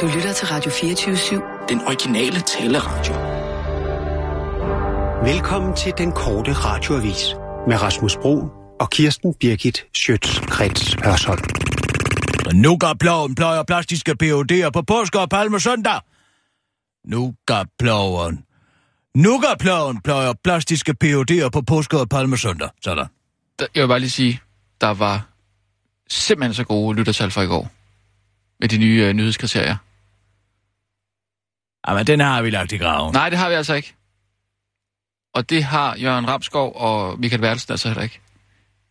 Du lytter til Radio 24-7. Den originale taleradio. Velkommen til den korte radioavis med Rasmus Bruun og Kirsten Birgit Schiøtz Kretz Hørsholm. Nu går ploven pløjer plastiske POD'er på påske og palmesøndag. Nu går ploven pløjer plastiske POD'er på påske og palmesøndag. Sådan. Jeg vil bare lige sige, der var simpelthen så gode lyttertal fra i går. Med de nye nyhedskriterier. Jamen, den har vi lagt i graven. Nej, det har vi altså ikke. Og det har Jørgen Ramskov og Mikkel Værelsen altså heller ikke.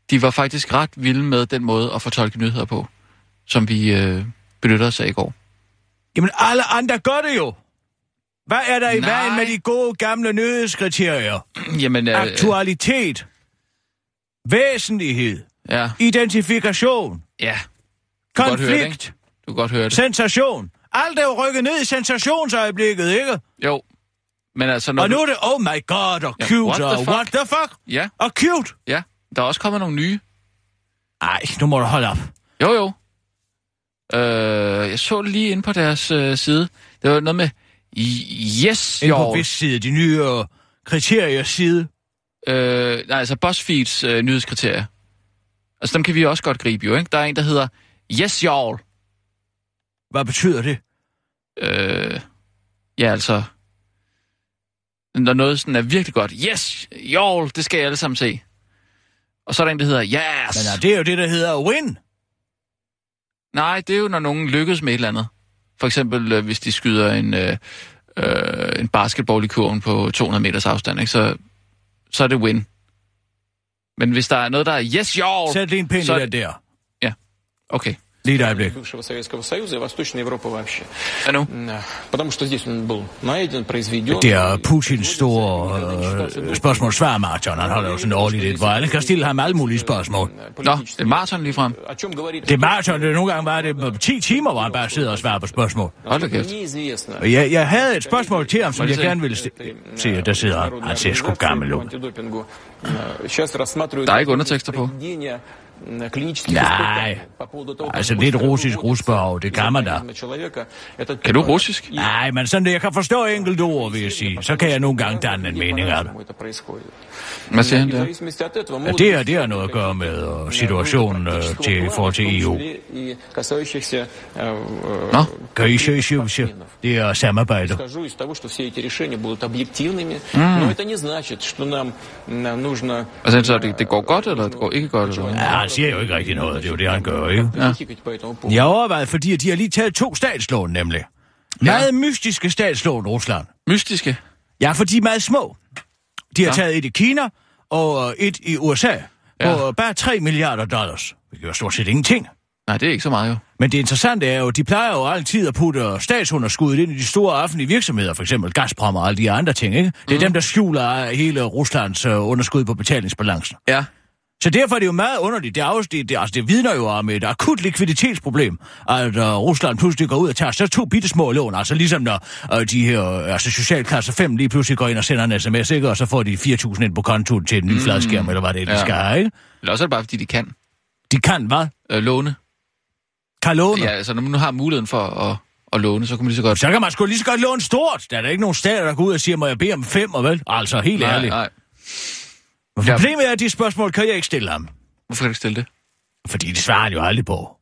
De var faktisk ret vilde med den måde at fortolke nyheder på, som vi benyttede os af i går. Jamen, alle andre gør det jo. Hvad er der i vejen med de gode gamle nyhedskriterier? Jamen, aktualitet. Væsentlighed. Ja. Identifikation. Ja. Konflikt. Du kan godt høre det. Sensation. Alt er jo rykket ned i sensationsøjeblikket, ikke? Jo. Men altså, og nu er det, oh my god, og cute, what the fuck? Ja. Og cute. Ja, der er også kommet nogle nye. Ej, nu må du holde op. Jo. Jeg så det lige inde på deres side. Det var noget med, yes, inde på hvis side, de nye kriteriers side. Altså BuzzFeeds nyhedskriterier. Altså, dem kan vi også godt gribe jo, ikke? Der er en, der hedder, yes, y'all. Hvad betyder det? Når noget sådan er virkelig godt. Yes, y'all, det skal jeg alle sammen se. Og så er der en, der hedder yes. Men det er jo det, der hedder win. Nej, det er jo, når nogen lykkes med et eller andet. For eksempel, hvis de skyder en basketball i kurven på 200 meters afstand, ikke? Så er det win. Men hvis der er noget, der er yes, y'all... Sæt lige en pind der. Ja, okay. Lige der øjeblik. Det er Putins store spørgsmål-svar-marathon. Han holder jo sådan årligt et, hvor alle kan stille ham alle mulige spørgsmål. Nå, det er marathon lige frem. Det er marathon. Nogle gange var det 10 timer, hvor han bare sidder og svarer på spørgsmål. Hold da kæft. Og jeg havde et spørgsmål til ham, som jeg gerne ville se. Der sidder han. Han ser sgu gammel ud. Der er ikke undertekster på. Nej, altså lidt russisk rusbørg, det kan man da. Kan du russisk? Nej, men sådan, jeg kan forstå enkelte ord, vil jeg sige. Så kan jeg nogle gange danne en mening af det. Hvad siger han der? Ja, det har noget at gøre med situationen til EU. Nå? Det er samarbejde. Altså, så det går godt, eller det går ikke godt, eller hvad? Ja, han siger jo ikke rigtig noget. Det er jo det, han gør, ikke? Ja. Jeg overvejede, fordi de har lige taget 2 statslån, nemlig. Meget mystiske statslån, Rusland. Mystiske? Ja, for de er meget små. De har taget et i Kina og et i USA på bare $3 milliarder. Det gør stort set ingenting. Nej, det er ikke så meget, jo. Men det interessante er jo, de plejer jo altid at putte statsunderskuddet ind i de store offentlige virksomheder, for eksempel Gazprom og alle de andre ting, ikke? Det er dem, der skjuler hele Ruslands underskud på betalingsbalancen. Ja. Så derfor er det jo meget underligt. Det vidner jo om et akut likviditetsproblem, at Rusland pludselig går ud og tager så 2 bittesmå lån. Altså ligesom når de her socialklasse 5 lige pludselig går ind og sender en sms, ikke? Og så får de 4.000 ind på kontoen til en ny fladskærm, eller hvad det er, de skal have, ikke? Eller også er det bare, fordi de kan. De kan hvad? Låne. Kan låne? Ja, altså når man nu har muligheden for at låne, så kan man lige så godt... Så kan man sgu lige så godt låne stort. Der er der ikke nogen stater, der går ud og siger, må jeg bede om 5, og vel? Altså, helt ærligt. Nej. Problemet er, at de spørgsmål kan jeg ikke stille ham. Hvorfor kan du ikke stille det? Fordi det svarer han jo aldrig på.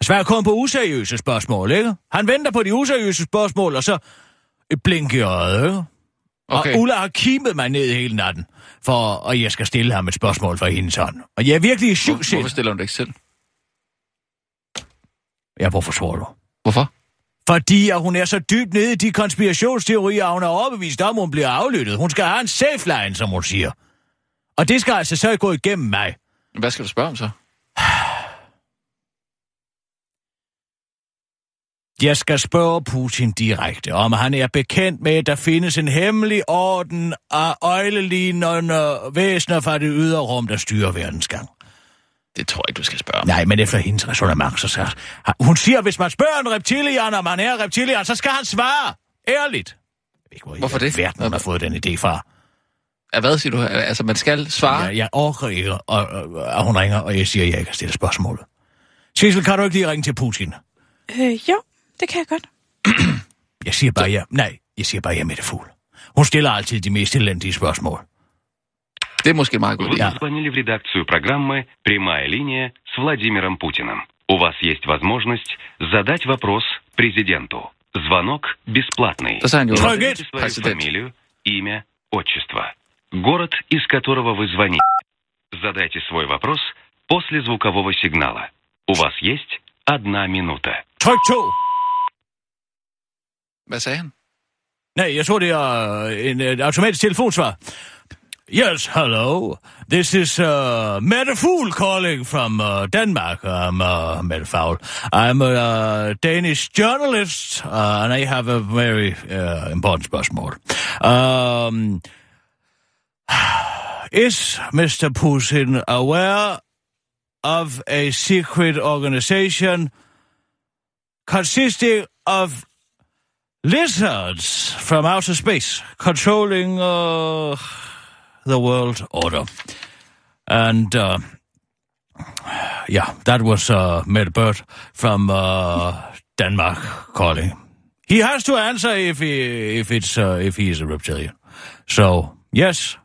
Han svarer kun på useriøse spørgsmål, ikke? Han venter på de useriøse spørgsmål, og så et blink i øjet, ikke? Okay. Og Ulla har kimet mig ned hele natten, og jeg skal stille ham et spørgsmål fra hende sådan. Og jeg er virkelig i syv sind. Hvorfor stiller hun det ikke selv? Ja, hvorfor svarer du? Hvorfor? Fordi at hun er så dybt nede i de konspirationsteorier, hun er overbevist om, hun bliver aflyttet. Hun skal have en safe line, som hun siger. Og det skal altså så gå igennem mig. Hvad skal du spørge om så? Jeg skal spørge Putin direkte, om han er bekendt med, at der findes en hemmelig orden af øjlelignende væsener fra det ydre rum, der styrer verdensgang. Det tror jeg ikke, du skal spørge om. Nej, men efter hendes resonemang, så hun siger, at hvis man spørger en reptilian, om han er reptilian, så skal han svare. Ærligt. Hvorfor det? Verden har fået den idé fra. Hvad siger du? Altså, man skal svare? Jeg orker ikke, og hun ringer, og jeg siger, at jeg ikke har stillet spørgsmålet. Sissel, kan du ikke lige ringe til Putin? Jo, det kan jeg godt. Jeg siger bare ja. Nej, jeg siger bare ja, Mette Foul. Hun stiller altid de mest elendige spørgsmål. Det er måske meget godt. Ja. Вы звонили в редакцию программы «Прямая линия» с Владимиром Путиным. У вас есть возможность задать вопрос президенту. Звонок бесплатный. Назовите свою фамилию, имя, отчество. Город, из которого вы звоните. Задайте свой вопрос после звукового сигнала. У вас есть одна минута. Tryk 2. Hvad sagde han? Nej, jeg tror, det er en automatisk telefonsvar. Yes, hello. This is Mette Foul calling from Denmark. I'm Mette Foul. I'm a Danish journalist, and I have a very important spørgsmål. Is Mr. Putin aware of a secret organization consisting of lizards from outer space controlling the world order? And, yeah, that was Mette Bird from Denmark calling. He has to answer if he is a reptilian. So, yes.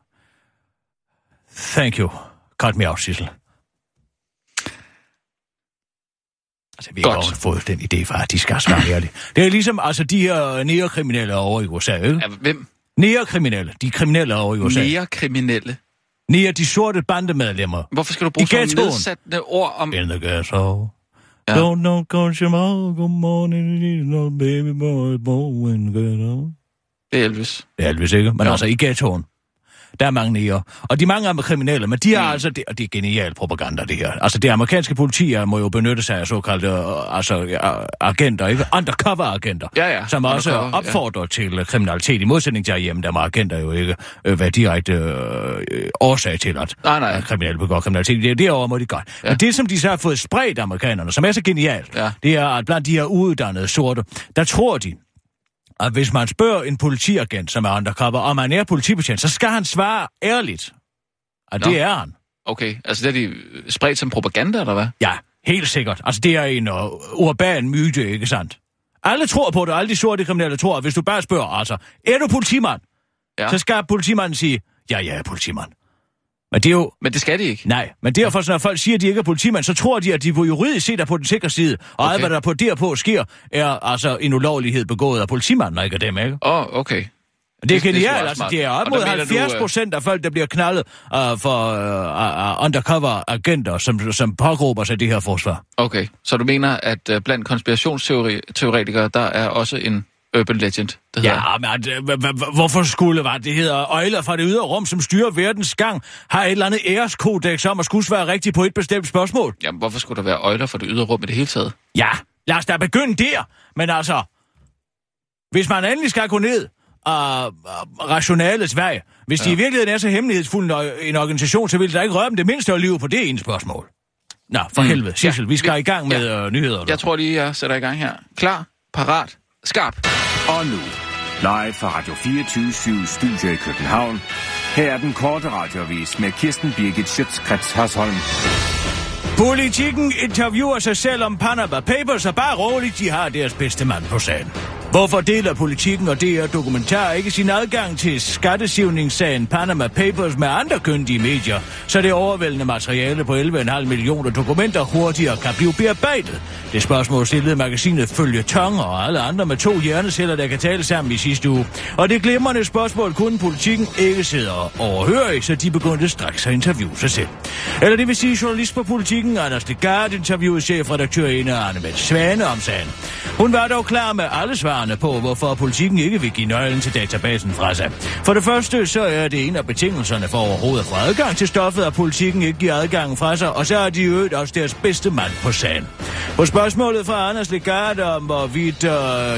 Thank you. Cut me out, Sissel. Altså, vi har godt fået den idé fra, at de skal svare ærligt. Det er ligesom, altså, de her negerkriminelle over i USA, ikke? Hvem? Negerkriminelle. De kriminelle over i USA. Negerkriminelle? Neger, de sorte bandemedlemmer. Hvorfor skal du bruge sådan nogle nedsættende ord om... In the ghetto. Ja. Don't know, good morning, little baby boy, boy in the ghetto. Det er Elvis. Det er Elvis, ikke? Men ja, altså i ghettoen. Der er mange neger. Og de mange er kriminelle, men de er altså... Og det er genial propaganda, det her. Altså, det amerikanske politi må jo benytte sig af såkaldte agenter, ikke? Undercover-agenter. Ja. Som også opfordrer til kriminalitet. I modsætning til hjemme, der må agenter jo ikke være direkte årsag til, at kriminelle begår kriminalitet. Det er derovre, må de godt. Ja. Men det, som de så har fået spredt amerikanerne, som er så genialt, det er, at blandt de her uuddannede sorte, der tror de, og hvis man spørger en politiagent, som er undercover, om han er politibetjent, så skal han svare ærligt. Og det er han. Okay, altså det er de spredt som propaganda, eller hvad? Ja, helt sikkert. Altså det er en urban myte, ikke sandt? Alle tror på det, alle de sorte kriminelle tror, at hvis du bare spørger, altså, er du politimand? Ja. Så skal politimanden sige, ja, jeg er politimand. Men det er jo... Men det skal de ikke? Nej, men derfor, når folk siger, at de ikke er politimænd, så tror de, at de på juridisk set er på den sikre side. Og alt, hvad der på derpå sker, er altså en ulovlighed begået af politimanden, og ikke af dem, ikke? Okay. Det er genialt, altså. Det er op mod 70% af folk, der bliver knaldet for undercover-agenter, som pågruber sig det her forsvar. Okay, så du mener, at blandt konspirationsteoretikere, der er også en... Urban Legend, det hedder. Ja, men hvorfor skulle det? Det hedder øjler fra det ydre rum, som styrer verdens gang, har et eller andet æreskodex om at skulle svare rigtigt på et bestemt spørgsmål. Jamen, hvorfor skulle der være øjler fra det ydre rum i det hele taget? Ja, lad os da begynde der. Men altså, hvis man endelig skal gå ned og rationalets vej, hvis de i virkeligheden er så hemmelighedsfuld en organisation, så vil der ikke røre dem det mindste at lyve på det ene spørgsmål. Nå, for helvede. Sissel, vi skal i gang med nyheder. Jeg tror lige, jeg sætter i gang her. Klar, parat, skarp. Og nu, live fra Radio 24-7 Studio i København. Her er den korte radioavis med Kirsten Birgit Schiøtz Kretz Hørsholm. Politiken interviewer sig selv om Panama Papers, og bare roligt, de har deres bedste mand på sagen. Hvorfor deler Politiken og DR Dokumentar ikke sin adgang til skattesivningssagen Panama Papers med andre kyndige medier, så det overvældende materiale på 11,5 millioner dokumenter hurtigere kan blive bearbejdet? Det spørgsmål stillede magasinet Føljetong og alle andre med to hjerneceller, der kan tale sammen i sidste uge. Og det glimrende spørgsmål kunne Politiken ikke sidde og overhøre, så de begyndte straks at interviewe sig selv. Eller det vil sige, journalist på Politiken, Anders Legard, interviewede chefredaktør Inge Arne Mads Svane om sagen. Hun var dog klar med alle svar på, hvorfor Politiken ikke vil give nøglen til databasen fra sig. For det første, så er det en af betingelserne for overhovedet for adgang til stoffet, at Politiken ikke giver adgangen fra sig, og så er de øvrigt også deres bedste mand på sagen. På spørgsmålet fra Anders Legard om, hvorvidt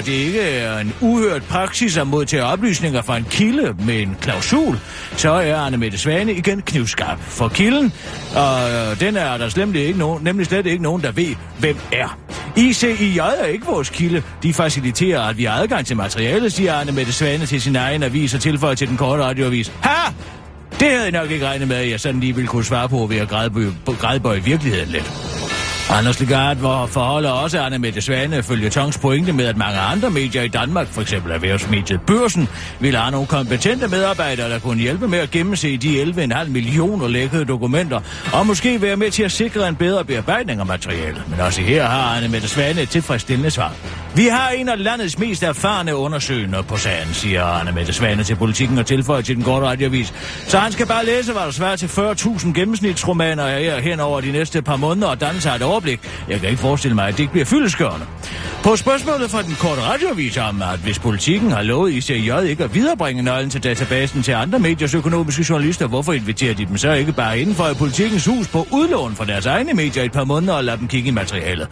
det ikke er en uhørt praksis at modtage oplysninger fra en kilde med en klausul, så er Arne Mette Svane igen knivskarp for kilden, og den er der nemlig slet ikke nogen, der ved, hvem er. ICI er ikke vores kilde. De faciliterer, at vi har adgang til materialet, siger Arne Mette Svane til sin egen avis og tilføjer til den korte radioavis. Ha! Det havde jeg nok ikke regnet med, at jeg sådan lige ville kunne svare på ved at grædbøje virkeligheden lidt. Anders Legard forholder også Arne Mette Svane følge Tongs pointe med, at mange andre medier i Danmark, f.eks. erhvervsmediet Børsen, ville have nogle kompetente medarbejdere, der kunne hjælpe med at gennemse de 11,5 millioner lækkede dokumenter, og måske være med til at sikre en bedre bearbejdning af materialet. Men også her har Arne Mette Svane et tilfredsstillende svar. Vi har en af landets mest erfarne undersøgende på sagen, siger Arne Mette Svane til Politiken og tilføjer til Den Korte Radioavis. Så han skal bare læse, hvad der svarer til 40.000 gennemsnitsromaner hen over de næste par måneder og danne sig et overblik. Jeg kan ikke forestille mig, at det ikke bliver fyldestgørende. På spørgsmålet fra Den Korte Radioavis om, at hvis Politiken har lovet ICI ikke at viderebringe nøglen til databasen til andre mediers økonomiske journalister, hvorfor inviterer de dem så ikke bare indenfor i Politikens hus på udlån fra deres egne medier et par måneder og lader dem kigge i materialet?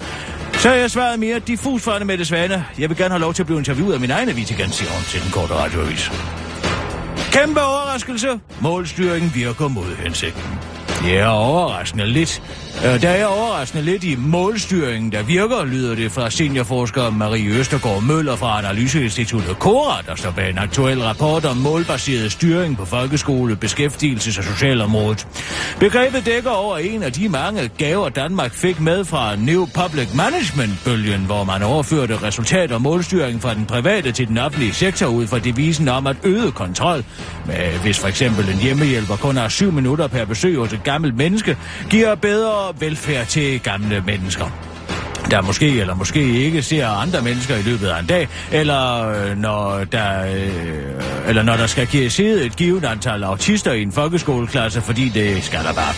Så jeg svarede mere diffus for Arne Mette Svane. Jeg vil gerne have lov til at blive interviewet af min egen avis igen, siger hun til Den Korte Radioavis. Kæmpe overraskelse. Målstyringen virker mod hensigten. Der er overraskende lidt i målstyringen, der virker, lyder det fra seniorforsker Marie Østergaard Møller fra Analyseinstituttet KORA, der står bag en aktuel rapport om målbaseret styring på folkeskole, beskæftigelses- og socialområdet. Begrebet dækker over en af de mange gaver, Danmark fik med fra New Public Management-bølgen, hvor man overførte resultat og målstyring fra den private til den offentlige sektor ud fra devisen om at øge kontrol. Men hvis for eksempel en hjemmehjælper kun har 7 minutter per besøg hos et gammelt menneske, giver bedre velfærd til gamle mennesker, der måske eller måske ikke ser andre mennesker i løbet af en dag, eller når der skal sidde et givet antal autister i en folkeskoleklasse, fordi det skal der bare.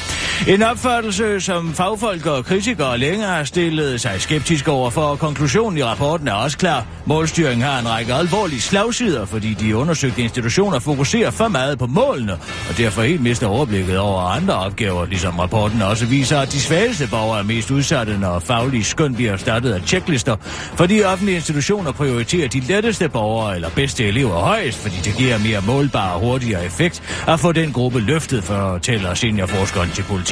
En opfattelse, som fagfolk og kritikere længe har stillet sig skeptiske overfor, og konklusionen i rapporten er også klar. Målstyringen har en række alvorlige slagsider, fordi de undersøgte institutioner fokuserer for meget på målene, og derfor helt mister overblikket over andre opgaver, ligesom rapporten også viser, at de svageste borgere er mest udsatte, når faglige skøn bliver startet af checklister, fordi offentlige institutioner prioriterer de letteste borgere eller bedste elever højst, fordi det giver mere målbar og hurtigere effekt at få den gruppe løftet, fortæller seniorforskeren til Politiken.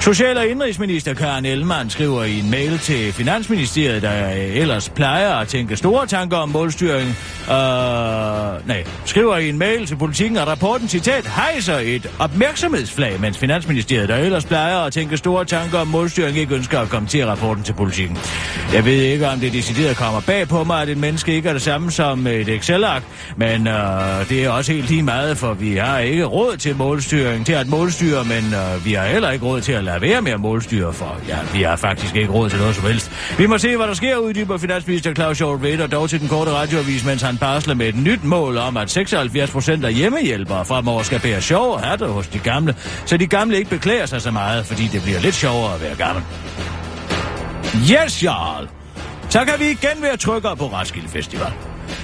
Social- og indrigsminister Karen Ellemann skriver i en mail til Finansministeriet, der ellers plejer at tænke store tanker om målstyring. Skriver i en mail til Politiken, at rapporten, citat, hejser et opmærksomhedsflag, mens Finansministeriet, der ellers plejer at tænke store tanker om målstyring, ikke ønsker at kommentere rapporten til Politikken. Jeg ved ikke, om det decideret kommer bag på mig, at et menneske ikke er det samme som et Excel-ark, men det er også helt lige meget, for vi har ikke råd til målstyring, til at målstyre, men vi har heller ikke råd til at lade være med at målstyre, for ja, vi har faktisk ikke råd til noget som helst. Vi må se, hvad der sker, uddyber finansminister Claus Hjort Vedder dog til Den Korte Radioavis, mens han barsler med et nyt mål om, at 76% af hjemmehjælpere fremover skal bære sjove hatter hos de gamle, så de gamle ikke beklager sig så meget, fordi det bliver lidt sjovere at være gammel. Yes, Jarl! Så kan vi igen være tryggere på Roskilde Festival.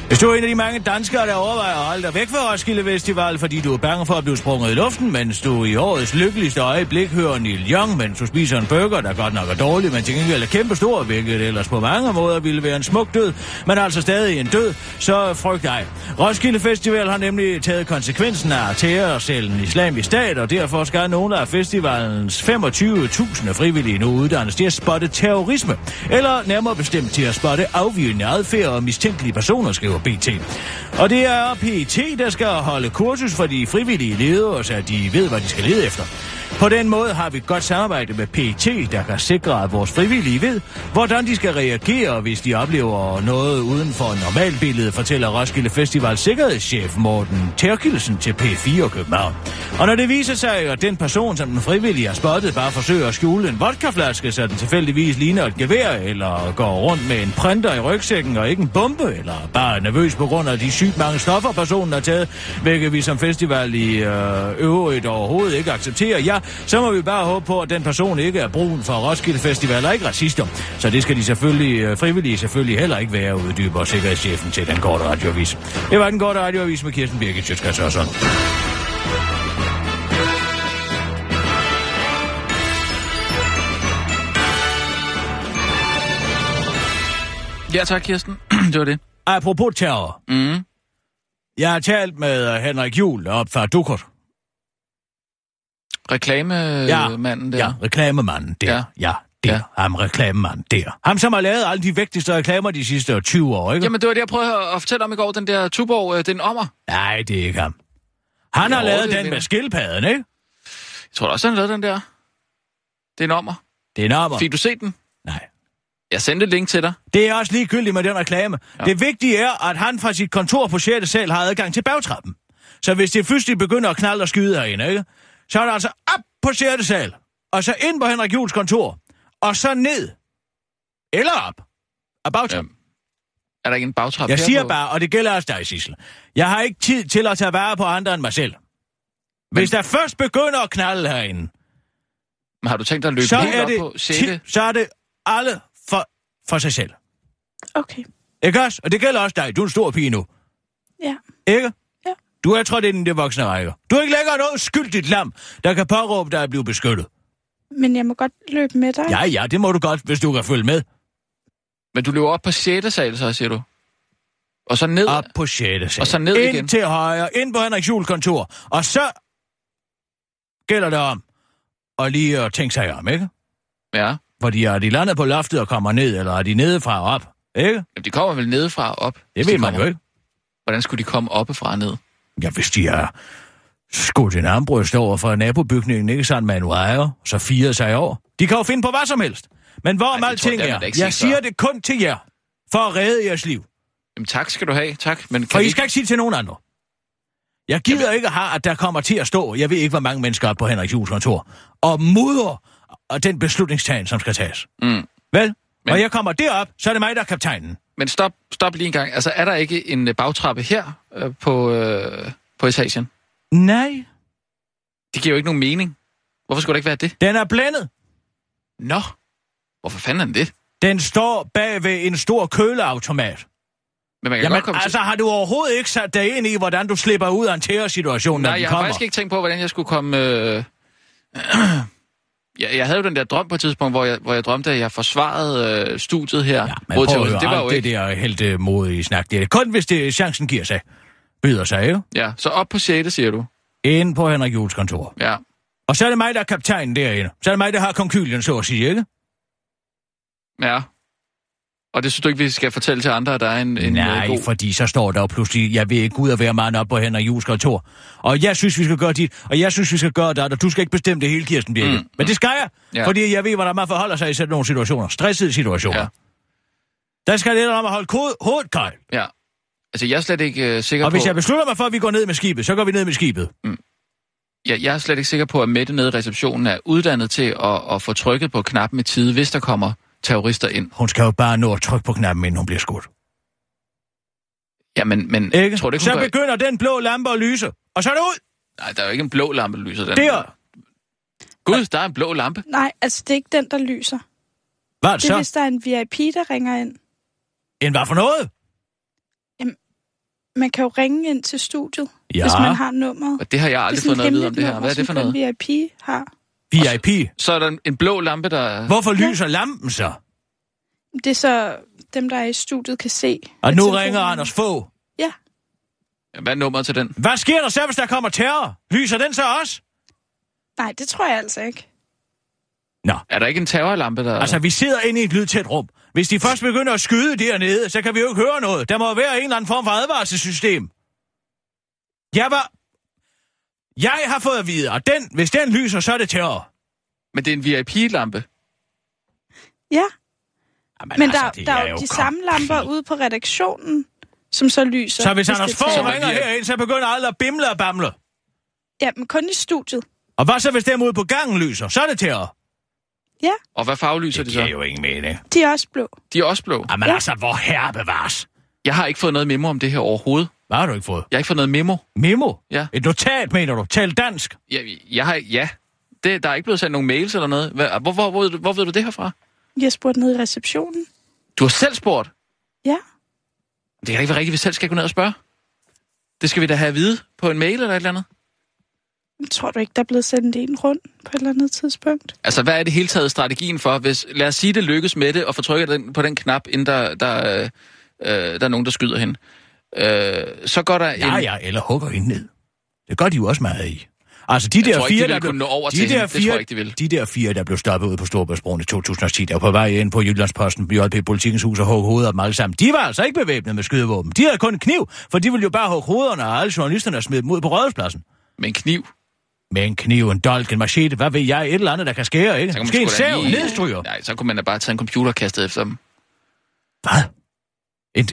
Hvis du er en af de mange danskere, der overvejer at holde dig væk fra Roskilde Festival, fordi du er bange for at blive sprunget i luften, mens du i årets lykkeligste øjeblik hører Neil Young, mens du spiser en burger, der godt nok er dårlig, men til gengæld er kæmpestor, hvilket ellers på mange måder ville være en smuk død, men altså stadig en død, så frygt dig. Roskilde Festival har nemlig taget konsekvensen af terrorcellen Islamisk Stat, og derfor skal nogle af festivalens 25.000 frivillige nu uddannes til at spotte terrorisme, eller nærmere bestemt til at spotte afvigende adfærd og mistænkelige personer, skriver BT. Og det er PT, der skal holde kursus for de frivillige ledere, så de ved, hvad de skal lede efter. På den måde har vi et godt samarbejde med PT, der kan sikre, at vores frivillige ved, hvordan de skal reagere, hvis de oplever noget uden for normalbilledet, fortæller Roskilde Festivals sikkerhedschef Morten Terkelsen til P4 København. Og når det viser sig, at den person, som den frivillige har spottet, bare forsøger at skjule en vodkaflaske, så den tilfældigvis ligner et gevær, eller går rundt med en printer i rygsækken og ikke en bombe, eller bare er nervøs på grund af de sygt mange stoffer, personen har taget, hvilket vi som festival i øvrigt overhovedet ikke accepterer, ja, så må vi bare håbe på, at den person ikke er brun for Roskilde Festival og ikke racister. Så det skal de frivillige heller ikke være, uddyber sikkerhedschefen til Den Korte Radioavis. Det var Den Korte Radioavis med Kirsten Birgit Schiøtz Kretz Hørsholm. Ja tak, Kirsten. Det var det. Apropos terror. Mm. Jeg har talt med Henrik Juhl op fra Dukkert. Reklamemanden der? Ja, reklamemanden der. Reklamemanden der. Ham, som har lavet alle de vigtigste reklamer de sidste 20 år, ikke? Jamen, det var det, jeg prøvede at fortælle om i går, den der Tuborg, den ommer. Nej, det er ikke ham. Han har lavet den med skildpadden, ikke? Jeg tror også, han har lavet den der. Det er en ommer. Det er nummer. Fik du set den? Nej. Jeg sendte et link til dig. Det er også ligegyldigt med den reklame. Ja. Det vigtige er, at han fra sit kontor på 6. sal har adgang til bagtrappen. Så hvis det pludselig begynder at knalde og skyde herinde, ikke? Så er der altså op på 6. sal, og så ind på Henrik Juhls kontor, og så ned. Eller op. Af bagtrappen. Ja. Er der ikke en bagtrappe? Jeg siger bare, og det gælder også dig, Sissel. Jeg har ikke tid til at tage vare på andre end mig selv. Hvis der først begynder at knalde herinde... Men har du tænkt dig at løbe helt op på 6. Så er det alle for sig selv. Okay. Ikke også? Og det gælder også dig. Du er en stor pige nu. Ja. Ikke? Ja. Du er trådt inden det voksne rækker. Du er ikke længere noget skyldigt lam, der kan påråbe dig at blive beskyttet. Men jeg må godt løbe med dig. Ja, ja, det må du godt, hvis du kan følge med. Men du løber op på 6. sal, så siger du? Og så ned? Op på 6. sal. Og så ned ind igen? Ind til højre, ind på Henrik Juhls kontor. Og så gælder det om og lige at tænke sig om, ikke? Ja. Fordi er de landet på loftet og kommer ned, eller er de nedefra og op, ikke? Jamen, de kommer vel nedefra og op. Det ved man jo ikke. Hvordan skulle de komme oppefra og ned? Ja, hvis de er skudt en armbryst over fra nabobygningen, ikke sådan, man nu ejer, så firer sig over. De kan jo finde på hvad som helst. Men hvorom alting er, jeg siger det kun til jer, for at redde jeres liv. Jamen tak skal du have, tak. Men I skal ikke sige til nogen andre. Jeg gider ikke have, at der kommer til at stå, jeg ved ikke, hvor mange mennesker er på Henrik Juhls kontor, og mudder og den beslutningstagen, som skal tages. Mm. Vel? Men... Og jeg kommer derop, så er det mig, der er kaptajnen. Men stop lige en gang. Altså, er der ikke en bagtrappe her på etagen? Nej. Det giver jo ikke nogen mening. Hvorfor skulle det ikke være det? Den er blændet. Nå, hvorfor fanden er den det? Den står bag ved en stor køleautomat. Men man kan godt komme altså til. Har du overhovedet ikke sat dig ind i, hvordan du slipper ud af en terrorsituation, når den kommer? Nej, jeg har faktisk ikke tænkt på, hvordan jeg skulle komme... Jeg havde jo den der drøm på et tidspunkt, hvor jeg drømte, at jeg forsvarede studiet her. Ja, man prøver jo aldrig ikke... det der heltemodige snak. Det er kun, hvis det chancen giver sig. Byder sig, jo. Ja, så op på 6. siger du? Inde på Henrik Juhls kontor. Ja. Og så er det mig, der er kaptajnen derinde. Så er det mig, der har konkylien, så at sige, ikke? Ja. Og det synes du ikke, vi skal fortælle til andre, at der er en nej, god... fordi så står der jo pludselig, jeg vil ikke ud og være meget op på Henrik Juhls kontor. Og jeg synes, vi skal gøre dit, og jeg synes, vi skal gøre det, og du skal ikke bestemme det hele, Kirsten Birgit. Men det skal jeg, fordi jeg ved, hvordan man forholder sig i sådan nogle situationer. Stressede situationer. Ja. Der skal det om at holde hovedet koldt. Ja. Altså, jeg er slet ikke sikker på... Og hvis jeg beslutter mig for, at vi går ned med skibet, så går vi ned med skibet. Mm. Ja, jeg er slet ikke sikker på, at Mette nede i receptionen er uddannet til at få trykket på knappen i tide, hvis der kommer... terrorister ind. Hun skal jo bare nå at trykke på knappen, inden hun bliver skudt. Ja, men... Ikke? Tror, det, så gør... begynder den blå lampe at lyse, og så er det ud! Nej, der er jo ikke en blå lampe, der lyser. Den der! Gud, der er en blå lampe. Nej, altså det er ikke den, der lyser. Hvad det så? Det er, hvis der er en VIP, der ringer ind. En hvad for noget? Jamen, man kan jo ringe ind til studiet, hvis man har nummeret. Og det har jeg aldrig fået noget at vide om det her. Hvad er det for noget? VIP har... VIP? Så er der en blå lampe, der... Hvorfor lyser lampen så? Det er så dem, der er i studiet, kan se. Og nu ringer Anders Fogh? Ja. Hvad er nummeret til den? Hvad sker der så, hvis der kommer terror? Lyser den så også? Nej, det tror jeg altså ikke. Nå. Er der ikke en terrorlampe, der... Altså, vi sidder inde i et lydtæt rum. Hvis de først begynder at skyde dernede, så kan vi jo ikke høre noget. Der må være en eller anden form for advarselssystem. Jeg har fået at vide, at hvis den lyser, så er det terror. Men det er en VIP-lampe. Ja. Jamen, men altså, der er jo de samme lamper ude på redaktionen, som så lyser. Så hvis Anders Fogh ringer herind, så begynder alle at bimle og bamle. Ja, men kun i studiet. Og hvad så, hvis derude på gangen lyser? Så er det terror. Ja. Og hvad farve lyser de så? Det er jo ingen mening. De er også blå. De er også blå? Jamen altså, hvor herre bevares. Jeg har ikke fået noget memo om det her overhovedet. Hvad har du ikke fået? Jeg har ikke fået noget memo. Memo? Ja. Et notat, mener du? Tal dansk? Jeg har... Ja. Det, der er ikke blevet sendt nogen mails eller noget. Hvor ved du det herfra? Jeg spurgte ned i receptionen. Du har selv spurgt? Ja. Det kan ikke være rigtigt, vi selv skal gå ned og spørge. Det skal vi da have at vide på en mail eller et eller andet. Tror du ikke, der er blevet sendt en rundt på et eller andet tidspunkt? Altså, hvad er det hele taget strategien for, hvis... Lad os sige, det lykkes med det og få trykket på den knap, inden der er nogen, der skyder hende. Så går der eller hugger hende ned. Det gør de jo også meget i. Altså, de der fire, der blev stoppet ude på Storebæltsbroen i 2010, der var på vej ind på Jyllandsposten, JP Politikens Hus og hugge hovedet af dem alle sammen. De var altså ikke bevæbnet med skydevåben. De havde kun en kniv, for de ville jo bare hugge hovederne af alle journalisterne og smide dem ud på Rådhuspladsen. Med en kniv? med en kniv, en dolk, en machete, hvad ved jeg, et eller andet, der kan skære, ikke? Måske en sav, nedstryger. Nej, så kunne man da bare tage en computer og kaste efter dem. Hvad?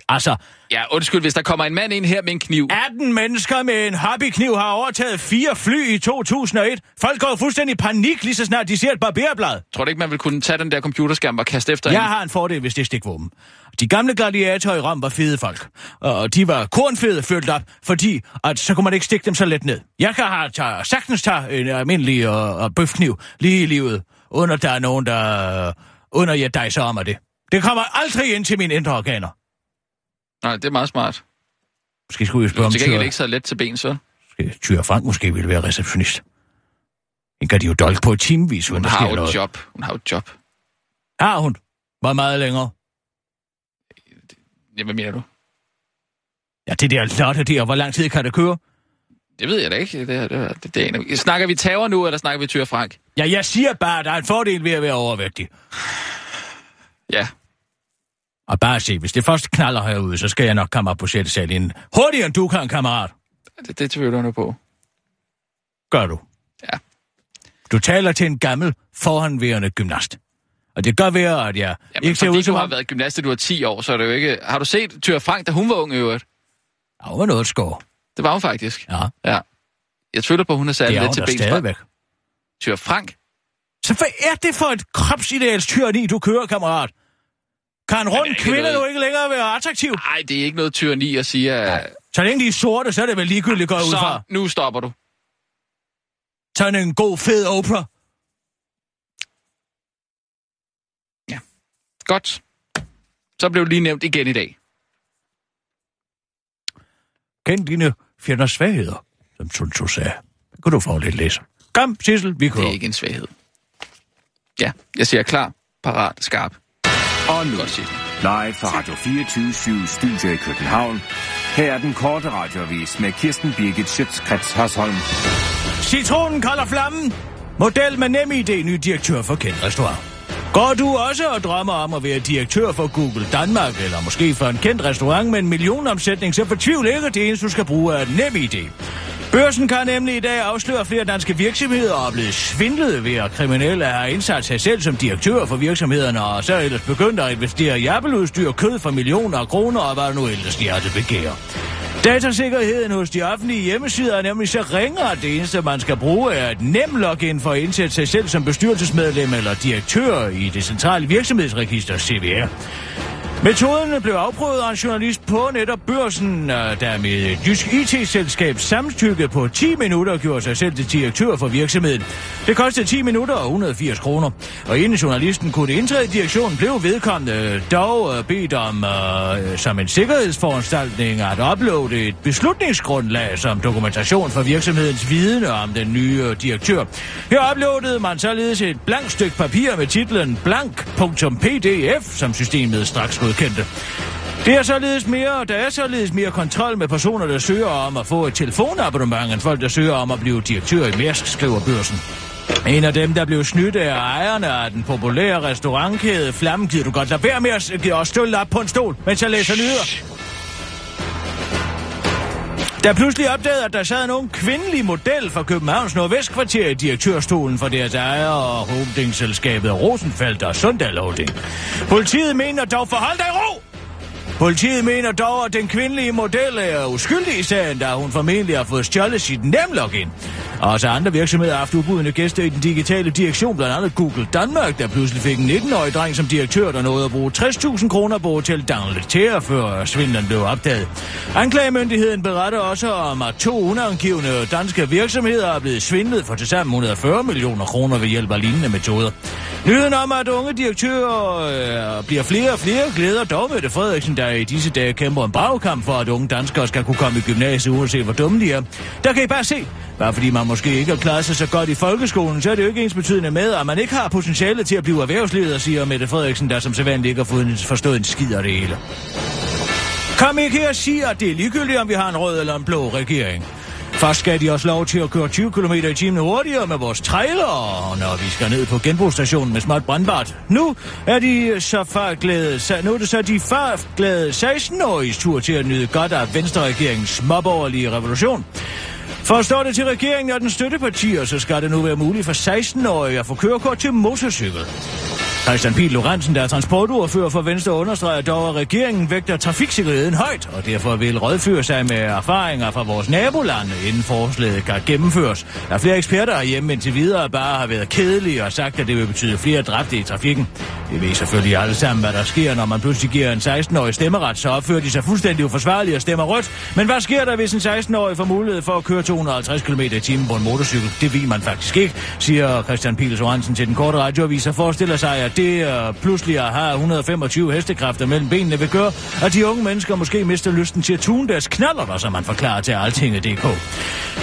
Altså... Ja, undskyld, hvis der kommer en mand ind her med en kniv. 18 mennesker med en hobbykniv har overtaget 4 fly i 2001. Folk går fuldstændig i panik, lige så snart de ser et barberblad. Tror du ikke, man vil kunne tage den der computerskærm og kaste efter Jeg har en fordel, hvis det er stikvåben. De gamle gladiatorer i Rom var fede folk. Og de var kornfede fyldt op, fordi at så kunne man ikke stikke dem så let ned. Jeg kan sagtens tage en almindelig bøfkniv lige i livet, uden at der er nogen, der dejser om af det. Det kommer aldrig ind til mine indre organer. Nej, det er meget smart. Måske skulle vi spørge om tyre. Til gengæld ikke så let til ben, så. Tyre Frank måske ville være receptionist. Den kan de jo dolke på et timevis, uden der sker noget. Hun har jo et job. Har hun? Hvor meget længere? Hvad mener du? Ja, det der lotte der, hvor lang tid kan det køre? Det ved jeg da ikke. Det snakker vi taver nu, eller snakker vi Tyre Frank? Ja, jeg siger bare, at der er en fordel ved at være overvægtig. Ja. Og bare se, hvis det først knaller herude, så skal jeg nok komme op på 6. sal inden. Hurtigere end du kan, kammerat. Det tvivler du på. Gør du? Ja. Du taler til en gammel, forhåndværende gymnast. Og det gør være, at jeg ikke ser ud som... du har været gymnast, du var 10 år, så er det jo ikke... Har du set Tyre Frank, da hun var ung i øvrigt? Ja, hun var noget skår. Det var hun faktisk. Ja. Jeg tvivler på, hun har sat lidt til benspræk. Det er hun da stadigvæk. Tyre Frank? Så hvad er det for et kropsideals tyranni, du kører, kammerat? Kan en rund kvinde noget... jo ikke længere være attraktiv? Nej, det er ikke noget tyranni at sige. At... så længe de er sorte, så er det vel ligegyldigt godt ud fra. Så nu stopper du. Sådan en god, fed Oprah. Ja. Godt. Så blev det lige nævnt igen i dag. Kend dine fjenders svagheder, som Sun Tzu sagde. Det kunne du få lidt læse. Kom, Sissel, vi kører. Det er ikke en svaghed. Ja, jeg siger klar, parat, skarp. Og nu, live fra Radio 24-7 Studio i København. Her er den korte radioavis med Kirsten Birgit Schiøtz Kretz Hørsholm. Citronen kalder flammen. Model med NemID, ny direktør for kendt restaurant. Går du også og drømmer om at være direktør for Google Danmark, eller måske for en kendt restaurant med en millionomsætning, så fortvivl ikke, det eneste, du skal bruge er NemID. Børsen kan nemlig i dag afsløre, at flere danske virksomheder er blevet svindlet ved, at kriminelle har indsat sig selv som direktør for virksomhederne, og så ellers begyndt at investere i Apple-udstyr, kød for millioner af kroner, og hvad nu ellers de har til begære. Datasikkerheden hos de offentlige hjemmesider er nemlig så ringer, at det eneste, man skal bruge, er et nem login for at indsætte sig selv som bestyrelsesmedlem eller direktør i det centrale virksomhedsregister CVR. Metoden blev afprøvet af en journalist på netop Børsen, der med et jysk IT-selskab samtykke på 10 minutter gjorde sig selv til direktør for virksomheden. Det kostede 10 minutter og 180 kroner. Og inden journalisten kunne indtræde i direktionen, blev vedkommende dog bedt om som en sikkerhedsforanstaltning at uploade et beslutningsgrundlag som dokumentation for virksomhedens viden om den nye direktør. Her uploadede man således et blankt stykke papir med titlen blank.pdf, som systemet straks godkendte. Der er således mere kontrol med personer, der søger om at få et telefonabonnement, end folk, der søger om at blive direktør i Mærsk, skriver Børsen. En af dem, der blev snydt af ejerne af den populære restaurantkæde Flammen, gider du godt lade være med at stølle op på en stol, mens jeg læser nyheder. Der pludselig opdagede, at der sad en ung kvindelig model fra Københavns Nordvestkvarter i direktørstolen for deres ejer og holdingselskabet Rosenfeldt og Sundal Holding. Politiet mener dog, forhold dig i ro! Politiet mener dog, at den kvindelige model er uskyldig i sagen, da hun formentlig har fået stjålet sit nemlogin. Også andre virksomheder har haft ubudne gæster i den digitale direktion, blandt andet Google Danmark, der pludselig fik en 19-årig dreng som direktør, der nåede at bruge 60.000 kroner på Hotel D'Angleterre, før svindlen blev opdaget. Anklagemyndigheden beretter også om, at 200 angivne danske virksomheder er blevet svindlet for tilsammen 140 millioner kroner ved hjælp af lignende metoder. Nyheden om, at unge direktører bliver flere og flere, glæder dog Mette Frederiksen, der i disse dage kæmper en bagkamp for, at unge danskere skal kunne komme i gymnasiet, uanset hvor dumme de er. Der kan I bare se, bare fordi man måske ikke har klaret sig så godt i folkeskolen, så er det jo ikke ensbetydende med, at man ikke har potentiale til at blive erhvervsleder, siger Mette Frederiksen, der som sædvanligt ikke har forstået en skid af det hele. Kom ikke her og sige, at det er ligegyldigt, om vi har en rød eller en blå regering. Først skal de også lov til at køre 20 km i timen hurtigere med vores trailere, når vi skal ned på genbrugsstationen med småt brandbart. Nu er det så de fartglade 16-åriges tur til at nyde godt af Venstre-regeringens småborgerlige revolution. For at stå det til regeringen og den støttepartier, så skal det nu være muligt for 16-årige at få kørekort til motorcykel. Christian Pihl Lorentzen, der er transportordfører for Venstre, understreger dog, at regeringen vægter trafiksikkerheden højt, og derfor vil rådføre sig med erfaringer fra vores nabolande, inden forslaget kan gennemføres. Der er flere eksperter herhjemme indtil videre bare har været kedelige og sagt, at det vil betyde flere dræbte i trafikken. Det ved selvfølgelig alle sammen, hvad der sker, når man pludselig giver en 16-årig stemmeret, så opfører de sig fuldstændig uforsvarlige og stemmer rødt. Men hvad sker der, hvis en 16-årig får mulighed for at køre 250 km/t på en motorcykel? Det ved man faktisk ikke, siger Christian Pihl Lorentzen til den korte radioavis og forestiller sig, at det pludselig har 125 hestekræfter mellem benene vil gøre, at de unge mennesker måske mister lysten til at tune deres knallerter, som man forklarer til Altinget.dk.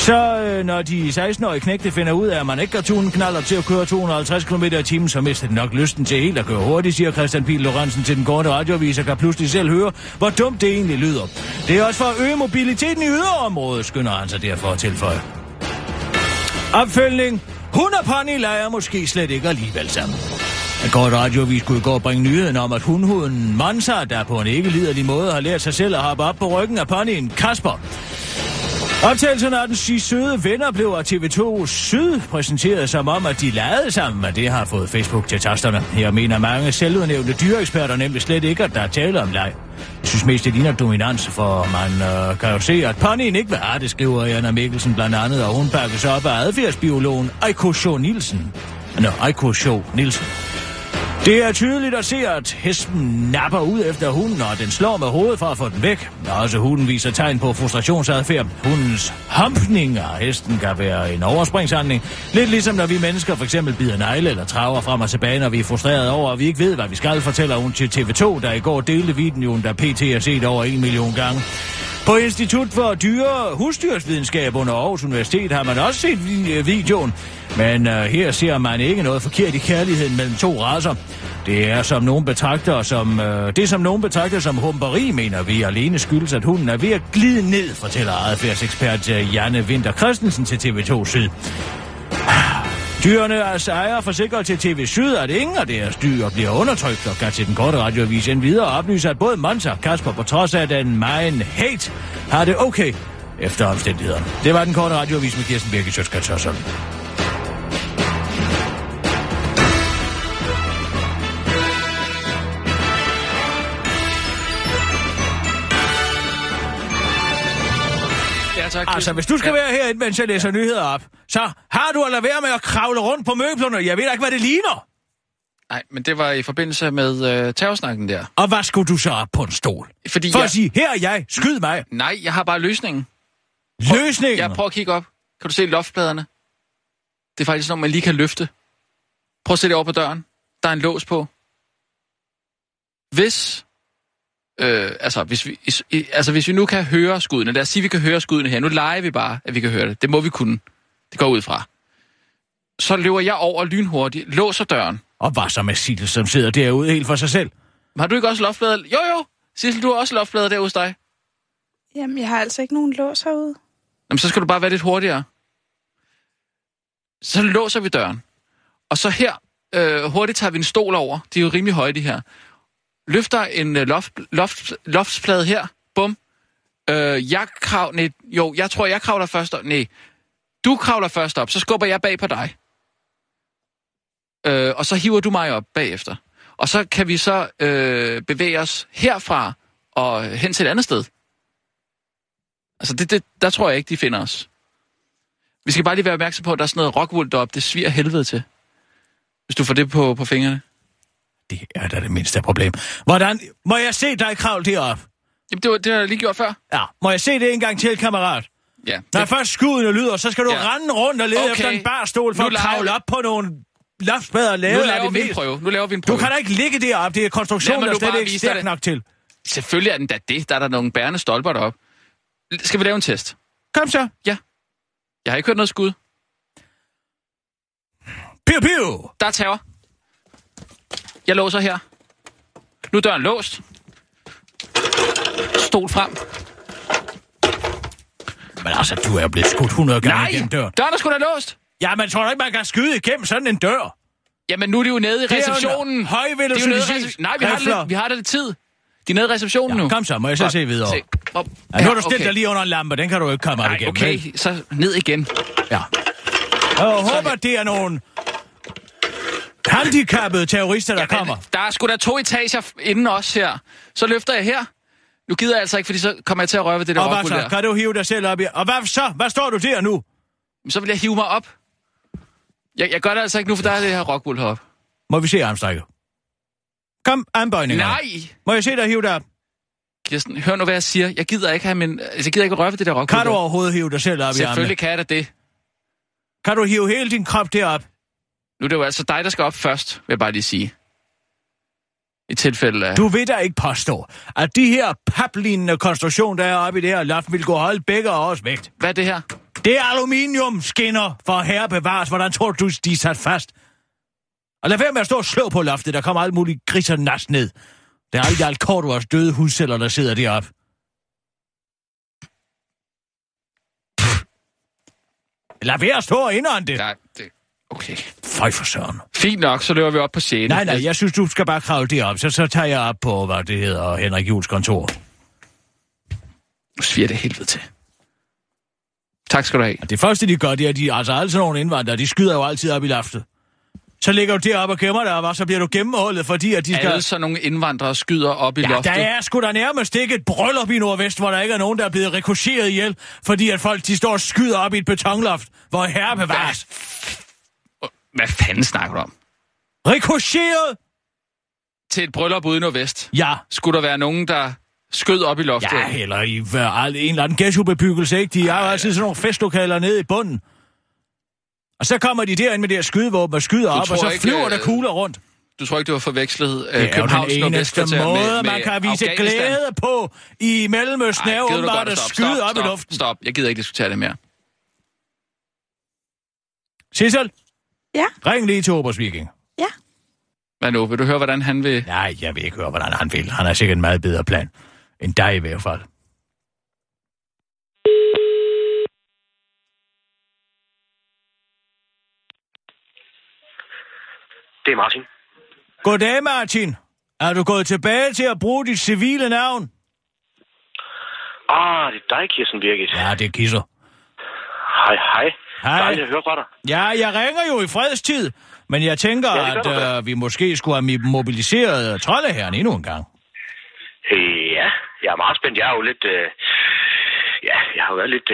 Så når de 16-årige knægte finder ud af, at man ikke kan tune knaller til at køre 250 km/t, så mister de nok lysten til helt at køre hurtigt, siger Christian Pihl Lorentzen til den korte radioavis og kan pludselig selv høre, hvor dumt det egentlig lyder. Det er også for at øge mobiliteten i yderområdet, skynder han sig derfor at tilføje. Opfølgning. Hund og pony leger måske slet ikke alligevel sammen. En kort radioavis kunne i går bringe nyheden om, at hundhuden Monza, der på en ikke liderlig måde har lært sig selv at hoppe op på ryggen af ponyen Kasper. Optagelserne af den sidste søde venner blev af TV2 Syd præsenteret som om, at de legede sammen, og det har fået Facebook til tasterne. Her mener mange selvudnævnte dyreeksperter nemlig slet ikke, at der er tale om leg. Jeg synes mest, det ligner dominans, for man kan jo se, at ponyen ikke vil have det, skriver Anna Mikkelsen blandt andet, og hun pakkes op af adfærdsbiologen Eiko Sjov Nielsen. Det er tydeligt at se, at hesten napper ud efter hunden, og den slår med hovedet for at få den væk. Også hunden viser tegn på frustrationsadfærd. Hundens humpning af hesten kan være en overspringshandling. Lidt ligesom når vi mennesker for eksempel bider negle eller traver frem og tilbage, når vi er frustrerede over, og vi ikke ved, hvad vi skal, fortæller hun til TV2, der i går delte videoen, der PT er set over 1 million gange. På Institut for Dyre Husdyrsvidenskab under Aarhus Universitet har man også set videoen, men her ser man ikke noget forkert i kærligheden mellem to racer. Det er som nogen betragter som humperi, mener vi alene skyldes, at hunden er ved at glide ned, fortæller adfærdsekspert Janne Winter Christensen til TV2 Syd. Dyrenes ejere forsikrer til TV Syd, at ingen af deres dyr bliver undertrykt, og kan til den korte radioavis endvidere oplyse, at både Monza og Kasper, på trods af den megen hate, har det okay efter omstændighederne. Det var den korte radioavis med Kirsten Birgit Schiøtz Kretz Hørsholm. Altså, hvis du skal være herinde, mens jeg læser nyheder op, så har du at lade være med at kravle rundt på møblerne. Jeg ved ikke, hvad det ligner. Nej, men det var i forbindelse med terrorsnakken der. Og hvad skulle du så op på en stol? Fordi at sige, her er jeg, skyd mig. Nej, jeg har bare løsningen. Løsningen? Jeg prøver at kigge op. Kan du se loftpladerne? Det er faktisk noget, man lige kan løfte. Prøv at se det over på døren. Der er en lås på. Hvis vi nu kan høre skuddene, lad os sige, vi kan høre skuddene her, nu leger vi bare, at vi kan høre det, det må vi kunne, det går ud fra. Så løber jeg over lynhurtigt, låser døren. Og hvad så med Sissel, som sidder derude helt for sig selv? Har du ikke også loftplader? Jo, Sissel, du har også loftplader derude hos dig. Jamen, jeg har altså ikke nogen lås herude. Jamen, så skal du bare være lidt hurtigere. Så låser vi døren. Og så her, hurtigt tager vi en stol over, de er jo rimelig høje de her. Løfter en loftsplade her. Bum. Jeg tror, jeg kravler først op. Nej. Du kravler først op, så skubber jeg bag på dig. Og så hiver du mig op bagefter. Og så kan vi så bevæge os herfra og hen til et andet sted. Altså, der tror jeg ikke, de finder os. Vi skal bare lige være opmærksom på, at der er sådan noget rockwool deroppe. Det sviger helvede til. Hvis du får det på fingrene. Det er da det mindste problem. Hvordan? Må jeg se dig kravle derop? Jamen, det har jeg lige gjort før. Ja, må jeg se det en gang til, kammerat? Ja. Det... Når først skuddene lyder, så skal du rende rundt og lede efter en barstol for at kravle op på nogle loftsplader og lave Nu laver vi en prøve. Du kan da ikke ligge derop. Det er konstruktionen, der slet ikke stærk nok til. Selvfølgelig er den da det. Der er der nogle bærende stolper deroppe. Skal vi lave en test? Kom så. Ja. Jeg har ikke hørt noget skud. Piu, piu. Der er terror. Jeg låser her. Nu er døren låst. Stol frem. Men altså, du er jo blevet skudt 100 gange igennem døren. Døren er sgu da låst. Jamen, tror du ikke, man kan skyde igennem sådan en dør? Jamen, nu er det jo nede i receptionen. Højvælde, synes jeg. Nej, vi har det lidt tid. De er nede i receptionen nu. Kom så, må jeg så se videre. Nu har du stillet dig lige under en lampe, den kan du ikke komme op igennem. Okay, vel? Så ned igen. Ja. Jeg håber, det er nogle handicappede terrorister, der kommer. Der er sgu da 2 etager inden os her. Så løfter jeg her. Nu gider jeg altså ikke, fordi så kommer jeg til at røre ved det der råbul der. Og kan du hive dig selv op i? Og hvad så? Hvad står du der nu? Så vil jeg hive mig op. Jeg gør det altså ikke nu, for der er det her rockbull heroppe. Må vi se armstrækket? Kom, armbøjninger. Nej! Må jeg se dig hive dig op? Kirsten, hør nu, hvad jeg siger. Jeg gider ikke have min... Jeg gider ikke røre ved det der rockbull. Kan du overhovedet hive dig selv op i? Selvfølgelig kan jeg det. Kan du hive hele din krop derop? Nu er det jo altså dig, der skal op først, vil jeg bare lige sige. I tilfælde af... Du vil da ikke påstå, at de her paplignende konstruktion, der er oppe i det her loft, vil gå holde begge af os vægt. Hvad er det her? Det er aluminiumskinner, for herre bevares. Hvordan tror du, de er sat fast? Og lad være med at stå og slå på loftet. Der kommer alt muligt gris og nas ned. Der er ikke alt kort vores døde hudceller, der sidder deroppe. Lad være at stå og indånde det. Nej, det... Okay. Føj for søren. Fint nok, så løber vi op på scenen. Nej, jeg synes, du skal bare kravle derop. Så tager jeg op på, hvad det hedder, Henrik Juhls kontor. Nu sviger det helvede til. Tak skal du have. Og det første, de gør, det er, at de altså altid nogle indvandrere, de skyder jo altid op i loftet. Så ligger du deroppe og gemmer dig, og så bliver du gennemhullet, fordi at de skal... Alle sådan nogle indvandrere skyder op i loftet. Der er sgu da nærmest ikke et bryllup i Nordvest, hvor der ikke er nogen, der er blevet rikocheret ihjel, fordi at folk, de står og skyder op i et betonloft, hvor herre bevares. Hvad fanden snakker du om? Rikocheret! Til et bryllup ude i Nordvest? Ja. Skulle der være nogen, der skød op i loftet? Ja, eller i en eller anden ghettobebyggelse, ikke? De har jo altid sådan nogle festlokaler nede i bunden. Og så kommer de derind med det her skydevåben og skyder op, og så flyver der kugler rundt. Du tror ikke, du har forvekslet Københavns Nordvestkvarter med Afghanistan? Det er jo den eneste måde, man kan vise glæde på i Mellemøsten, er åbenbart at skyde op i luften. Stop, jeg gider ikke diskutere det mere. Sissel? Ja. Ring lige til Obers Viking. Ja. Hvad nu? Vil du høre, hvordan han vil? Nej, jeg vil ikke høre, hvordan han vil. Han har sikkert en meget bedre plan. End dig i hvert fald. Det er Martin. Goddag, Martin. Er du gået tilbage til at bruge dit civile navn? Ah, det er dig, Kirsten Birgit. Ja, det er Kisser. Hej, hej. Hej. Jeg hører fra dig. Ja, jeg ringer jo i fredstid, men jeg tænker, at vi måske skulle have mobiliseret troldeherren endnu en gang. Ja, jeg er meget spændt. Jeg er jo lidt... jeg har været lidt...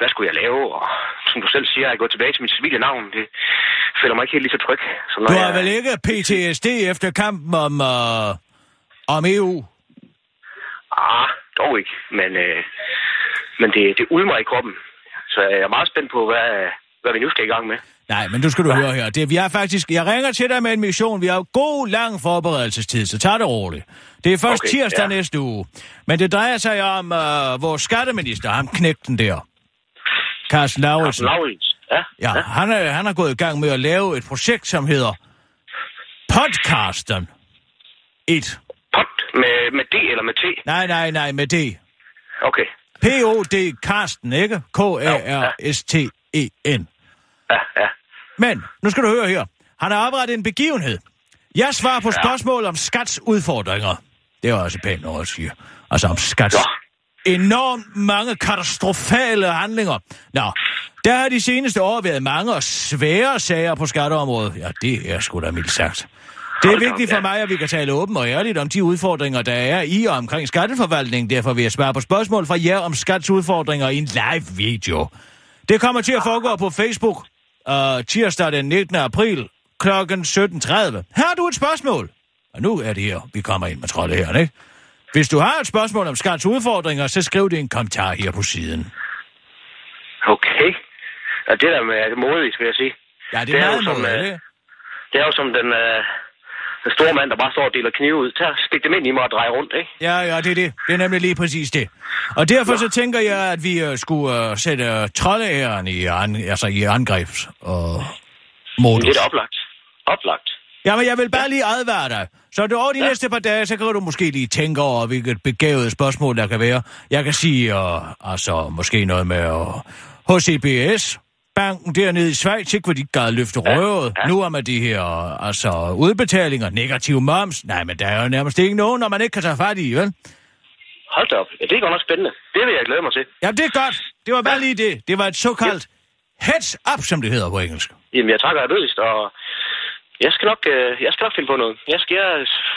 hvad skulle jeg lave? Og som du selv siger, jeg er gået tilbage til mit civile navn. Det føler mig ikke helt lige så tryg. Du har vel ikke PTSD efter kampen om EU? Ah, dog ikke. Men det ulmer i kroppen. Så jeg er meget spændt på, hvad vi nu skal i gang med. Nej, men nu skal du høre her. Jeg ringer til dig med en mission. Vi har jo god, lang forberedelsestid, så tag det roligt. Det er først tirsdag næste uge. Men det drejer sig om vores skatteminister, ham knægten der. Carsten Lauritsen. Ja. Han er gået i gang med at lave et projekt, som hedder Podcasten 1. Pod? Med D eller med T? Nej, med D. Okay. P-O-D Carsten, ikke? K-A-R-S-T-E-N. Ja. Men, nu skal du høre her. Han har oprettet en begivenhed. Jeg svarer på spørgsmål om skatsudfordringer. Det er også pænt noget at sige. Altså om skats. Enormt mange katastrofale handlinger. Nå, der har de seneste år været mange og svære sager på skatteområdet. Ja, det er sgu da mildt sagt. Det er vigtigt for mig, at vi kan tale åbent og ærligt om de udfordringer, der er i og omkring skatteforvaltningen. Derfor vil jeg svare på spørgsmål fra jer om skatsudfordringer i en live video. Det kommer til at foregå på Facebook tirsdag den 19. april kl. 17.30. Har du et spørgsmål? Og nu er det her, vi kommer ind med troldeherren, ikke? Hvis du har et spørgsmål om skatsudfordringer, så skriv det i en kommentar her på siden. Okay. Ja, det der med modigt, vil jeg sige. Ja, det er meget modigt. Det er jo som den... Den store mand, der bare står og deler knive ud, tager stik dem ind i mig og drejer rundt, ikke? Ja, det er det. Det er nemlig lige præcis det. Og derfor så tænker jeg, at vi skulle sætte troldeæren i angrebs- og modus. Det er oplagt. Ja, men jeg vil bare lige advare dig. Så over de næste par dage, så kan du måske lige tænke over, hvilket begavet spørgsmål der kan være. Jeg kan sige, måske noget med HCBS, banken dernede i Schweiz, ikke, hvor de gad løfte røret. Ja. Nu er man de her altså, udbetalinger, negativ moms. Nej, men der er jo nærmest ikke nogen, når man ikke kan tage fat i, vel? Hold da op. Ja, det er godt nok spændende. Det vil jeg glæde mig til. Jamen, det er godt. Det var bare lige det. Det var et såkaldt heads up, som det hedder på engelsk. Jamen, jeg takker løst, og jeg skal nok finde på noget. Jeg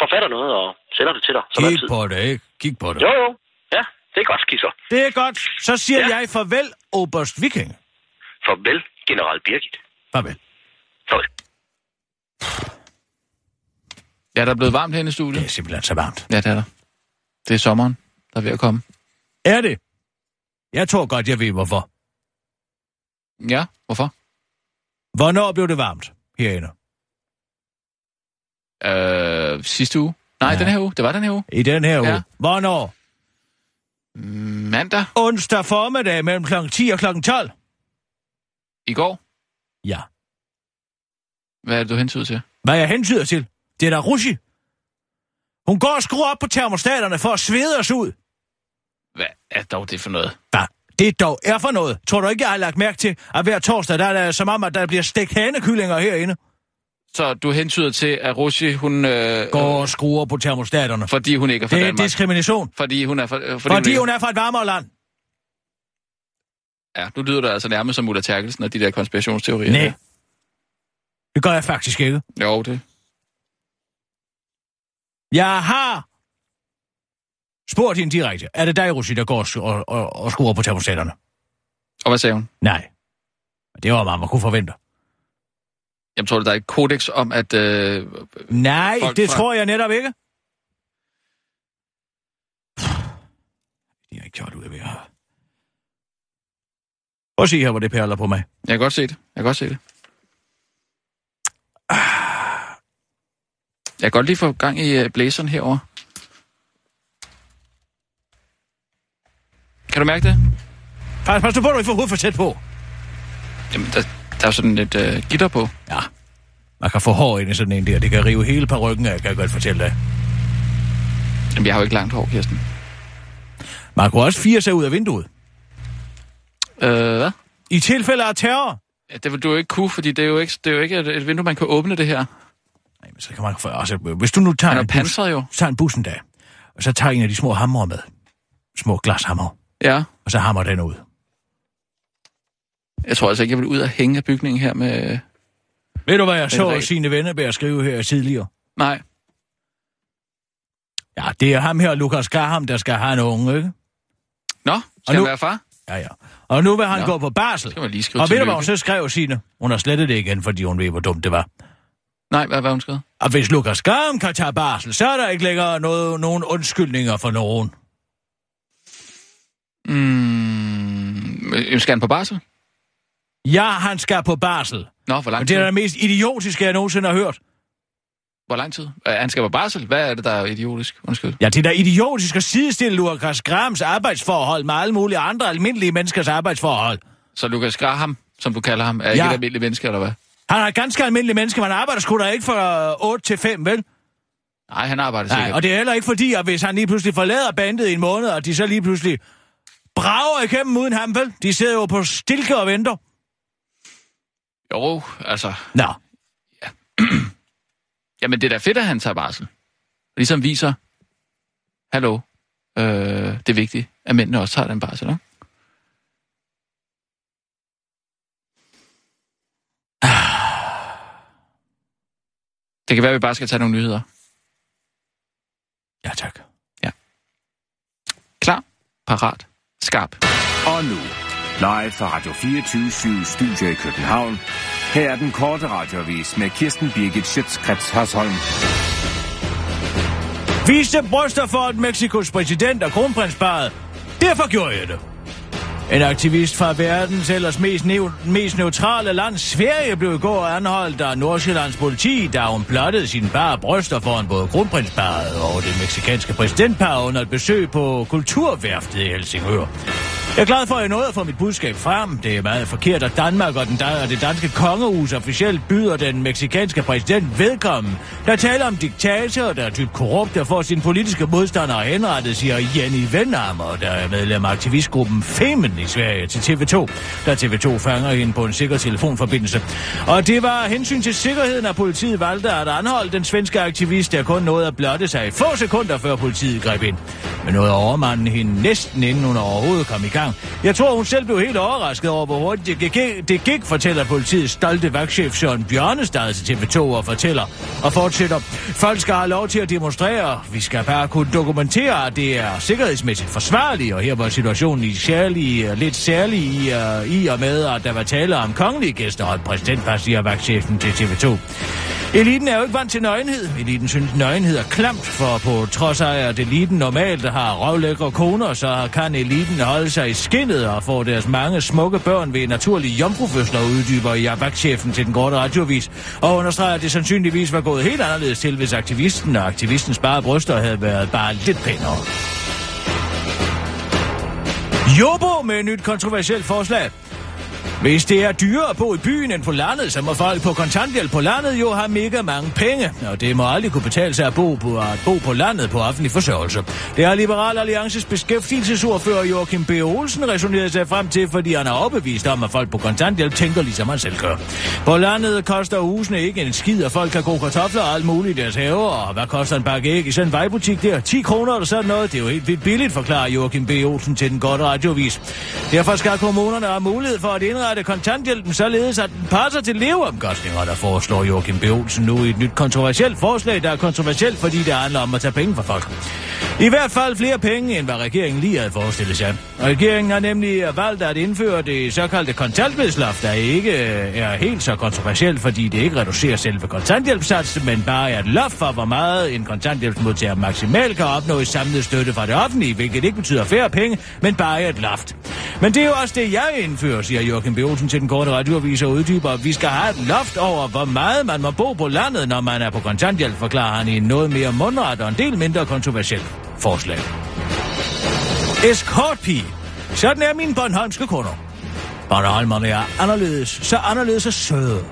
forfatter noget og sender det til dig. Kig på det, ikke? Kig på det. Jo. Ja, det er godt, kisser. Det er godt. Så siger jeg farvel, Oberst Viking. Farvel, General Birgit. Farvel. Farvel. Ja, der er blevet varmt herinde i studiet. Det er simpelthen så varmt. Ja, det er der. Det er sommeren, der er ved at komme. Er det? Jeg tror godt, jeg ved, hvorfor. Ja, hvorfor? Hvornår blev det varmt herinde? Sidste uge? Nej, ja. Den her uge. Det var den her uge. I den her uge. Ja. Hvornår? Mandag. Onsdag formiddag mellem kl. 10 og kl. 12. I går? Ja. Hvad er det, du hentyder til? Hvad jeg hentyder til? Det er da Rushi. Hun går og skruer op på termostaterne for at svede os ud. Hvad er dog det for noget? Hvad det dog er for noget? Tror du ikke, jeg har lagt mærke til, at hver torsdag, der er som om, at der bliver stegt hanekyllinger herinde? Så du hentyder til, at Rushi, hun... går og skruer på termostaterne. Fordi hun ikke er fra Danmark. Det er diskrimination. Fordi hun er fra... Fordi hun er fra et varmere land. Ja, nu lyder du altså nærmest som Ulla Terkelsen og de der konspirationsteorier. Nej. Det gør jeg faktisk ikke. Jo, det... Jeg har spurgt hende direkte. Er det dig, Rushi, der går og skruer på termostaterne? Og hvad sagde hun? Nej. Det var meget, man kunne forvente. Jamen, tror du, der er et kodex om, at... Nej, det tror jeg netop ikke. Det er ikke gjort ud af mig. Prøv at se her, hvor det perler på mig. Jeg kan godt se det. Jeg kan godt lige få gang i blæseren herover. Kan du mærke det? Pas du på, du ikke får hovedet for tæt på. Jamen, der er sådan lidt gitter på. Ja, man kan få hår ind i sådan en der. Det kan rive hele parrykken af, kan jeg godt fortælle dig. Jamen, jeg har jo ikke langt hår, Kirsten. Man kunne også fire sig ud af vinduet. Hvad? I tilfælde af terror. Ja, det vil du jo ikke kunne, fordi det er jo ikke et vindue, man kan åbne det her. Nej, men så kan man også... Hvis du nu tager en bus en dag, og så tager en af de små hammer med. Små glashammer. Ja. Og så hammer den ud. Jeg tror altså ikke, jeg vil ud og hænge af bygningen her med... Ved du, hvad jeg så sine Venneberg skrive her tidligere? Nej. Ja, det er ham her, Lukas Graham, der skal have en unge, ikke? Nå, skal han være far? Ja. Og nu vil han gå på barsel. Og ved du, hvad hun så skrev, Signe? Hun har slettet det igen, fordi hun ved, hvor dumt det var. Nej, hvad var hun skrevet? Og hvis Lukas Graham kan tage barsel, så er der ikke længere nogen undskyldninger for nogen. Skal han på barsel? Ja, han skal på barsel. Nå, hvor lang tid? Det er det mest idiotiske, jeg nogensinde har hørt. Hvor lang tid? Han skal på barsel? Hvad er det, der er idiotisk? Undskyld. Ja, det er da idiotisk at sidestille Lukas Grahams arbejdsforhold med alle mulige andre almindelige menneskers arbejdsforhold. Så Lukas Graham, som du kalder ham, er ikke et almindeligt menneske, eller hvad? Han er et ganske almindeligt menneske, man arbejder sgu da ikke fra 8 til 5, vel? Nej, han arbejder sikkert. Og det er heller ikke fordi, at hvis han lige pludselig forlader bandet i en måned, og de så lige pludselig brager igennem uden ham, vel? De sidder jo på stilke og venter. Jo, altså... Nå. Ja. Jamen, det er da fedt, at han tager barsel. Ligesom viser, hallo, det er vigtigt, at mændene også tager den barsel, ikke? Det kan være, at vi bare skal tage nogle nyheder. Ja, tak. Ja. Klar, parat, skarp. Og nu, live fra Radio 24-7 Studio i København. Her er den korte radioavis med Kirsten Birgit Schiøtz Kretz Hørsholm. Viste bryster for et Mexikos præsident og kronprinsparet. Derfor gjorde jeg det. En aktivist fra verdens ellers mest neutrale land, Sverige, blev i går anholdt af Nordsjællands politi, da hun blottede sine bare bryster foran både kronprinsparret og det meksikanske præsidentpar under et besøg på Kulturværftet i Helsingør. Jeg er glad for, at jeg nåede at få mit budskab frem. Det er meget forkert, at Danmark og det danske kongehus officielt byder den meksikanske præsident velkommen. Der taler om diktator, der er dybt korrupt, der får sine politiske modstandere henrettet, siger Jenny Venhammer, der er medlem af aktivistgruppen Femen i Sverige til TV2, da TV2 fanger hende på en sikker telefonforbindelse. Og det var hensyn til sikkerheden, at politiet valgte at anholde den svenske aktivist, der kun nåede at blotte sig få sekunder før politiet greb ind. Men nåede overmanden hende næsten inden hun overhovedet kom i gang. Jeg tror, hun selv blev helt overrasket over, hvor hurtigt det gik, fortæller politiets stolte vagtchef Søren Bjørnestad til TV2 og fortæller. Og fortsætter, folk skal have lov til at demonstrere. Vi skal bare kunne dokumentere, at det er sikkerhedsmæssigt forsvarligt. Og her var situationen lidt særlig i og med, at der var tale om kongelige gæster og præsidentpar, siger vagtchefen til TV2. Eliten er jo ikke vant til nøgenhed. Eliten synes, nøgenhed er klamt, for på trods af, at eliten normalt har røvlækre koner, så kan eliten holde sig i skindet og få deres mange smukke børn ved naturlige jomfrufødsler, uddyber vagtchefen til den korte radioavis, og understreger, at det sandsynligvis var gået helt anderledes til, hvis aktivisten og aktivistens bare bryster havde været bare lidt pænere. Jobo med et nyt kontroversielt forslag. Hvis det er dyrere at bo i byen end på landet, så må folk på kontanthjælp på landet jo have mega mange penge. Og det må aldrig kunne betale sig at bo på landet på offentlig forsørgelse. Det har Liberal Alliances beskæftigelsesordfører Joachim B. Olsen resoneret sig frem til, fordi han er overbevist om, at folk på kontanthjælp tænker ligesom han selv gør. På landet koster husene ikke en skid, og folk kan koge kartofler og alt muligt i deres haver. Og hvad koster en pakke æg i sådan en vejbutik der? 10 kroner eller sådan noget? Det er jo helt vildt billigt, forklarer Joachim B. Olsen til den korte radioavis. Derfor skal kommunerne have mulighed for at indrette kontanthjælpen således, at den passer til leveomkostninger, der foreslår Joachim B. Olsen nu i et nyt kontroversielt forslag, der er kontroversielt, fordi det handler om at tage penge fra folk. I hvert fald flere penge, end hvad regeringen lige havde forestillet sig. Regeringen har nemlig valgt at indføre det såkaldte kontanthjælpsloft, der ikke er helt så kontroversielt, fordi det ikke reducerer selve kontanthjælpssatsen, men bare er et loft for, hvor meget en kontanthjælpsmodtager maksimalt kan opnå i samlet støtte fra det offentlige, hvilket ikke betyder færre penge, men bare et loft. Men det er jo også det, jeg indfører, siger Joachim B. Olsen til den korte radioavis og uddyber, at vi skal have et loft over, hvor meget man må bo på landet, når man er på kontanthjælp, forklarer han i noget mere mundret og en del mindre kontroversielt forslag. Eskortpige. Sådan er mine bornholmske kunder. Bornholmerne er anderledes, så anderledes og søde.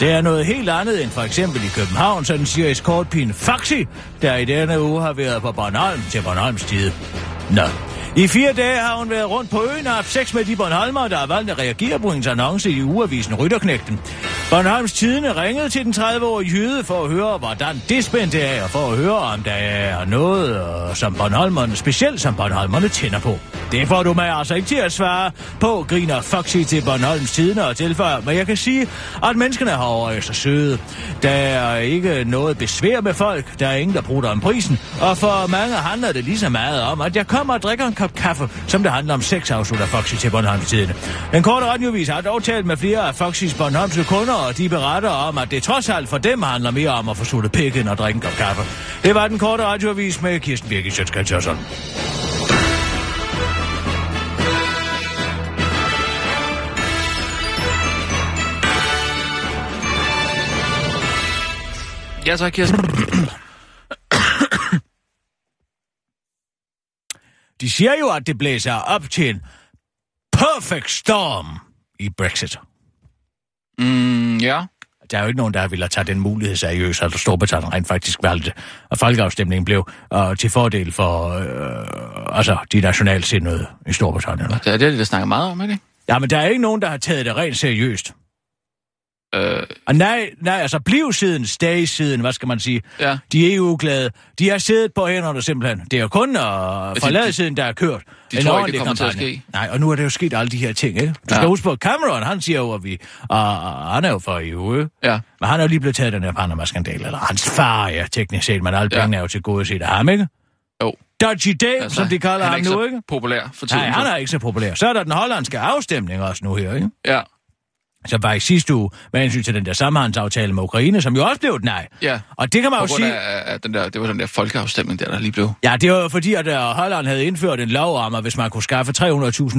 Det er noget helt andet end for eksempel i København, sådan siger eskortpigen Foxy, der i denne uge har været på Bornholm til Bornholms Tidende. Nå. I 4 dage har hun været rundt på øen og haft sex med de bornholmere, der har valgt at reagere på hendes annonce i ugeavisen Rytterknægten. Bornholms Tidende ringede til den 30-årige jyde for at høre, hvordan det spændte af, og for at høre, om der er noget, som bornholmerne tænder på. Det får du mig altså ikke til at svare på, griner Foxy til Bornholms Tidende og tilføjer, men jeg kan sige, at menneskerne herovre er så søde. Der er ikke noget besvær med folk, der er ingen, der bruger om prisen, og for mange handler det lige så meget om, at jeg kommer og drikker en kop kaffe, som det handler om sex, afslutter Foxy til Bornholms Tidende. Den korte radiovis har dog talt med flere af Foxys bornholmske kunder, og de beretter om, at det trods alt for dem handler mere om at få suttet pik end at drikke en kop kaffe. Det var den korte radiovis med Kirsten Birgit Schiøtz Kretz Hørsholm. Ja, tak, Kirsten. De siger jo, at det blæser op til en perfect storm i Brexit. Ja. Der er jo ikke nogen, der ville tage den mulighed seriøst, at Storbritannien rent faktisk valgte. Og folkeafstemningen blev til fordel for de nationalsindede i Storbritannien. Ja, det er det, der snakker meget om, ikke? Ja, men der er ikke nogen, der har taget det rent seriøst. Og nej, altså bliv siden, stay siden, hvad skal man sige? Ja. De er EU-glade. De har siddet på hænderne simpelthen. Det er jo kun forlade siden, der er kørt. De tror ikke, det kommer til at ske. Nej, og nu er det jo sket alle de her ting, ikke? Du skal huske på, Cameron, han siger jo, at vi... Og han er jo for EU, ikke? Ja. Men han er jo lige blevet taget den her Panama-skandal, eller hans far, ja, teknisk set, men alle pengene er jo til gode set af ham, ikke? Jo. Dodgy Dave, altså, som de kalder ham nu, ikke? Han er ikke så populær for tiden. Nej, han er ikke så populær. Så er der den hollandske afstemning også nu her, ikke? Ja. som var i sidste uge, med hensyn til den der samhandsaftale med Ukraine, som jo også blev et nej. Ja. Og det kan man jo sige... Af den der, det var den der folkeafstemning, der lige blev. Ja, det var fordi, at Holland havde indført en lov om, at hvis man kunne skaffe 300.000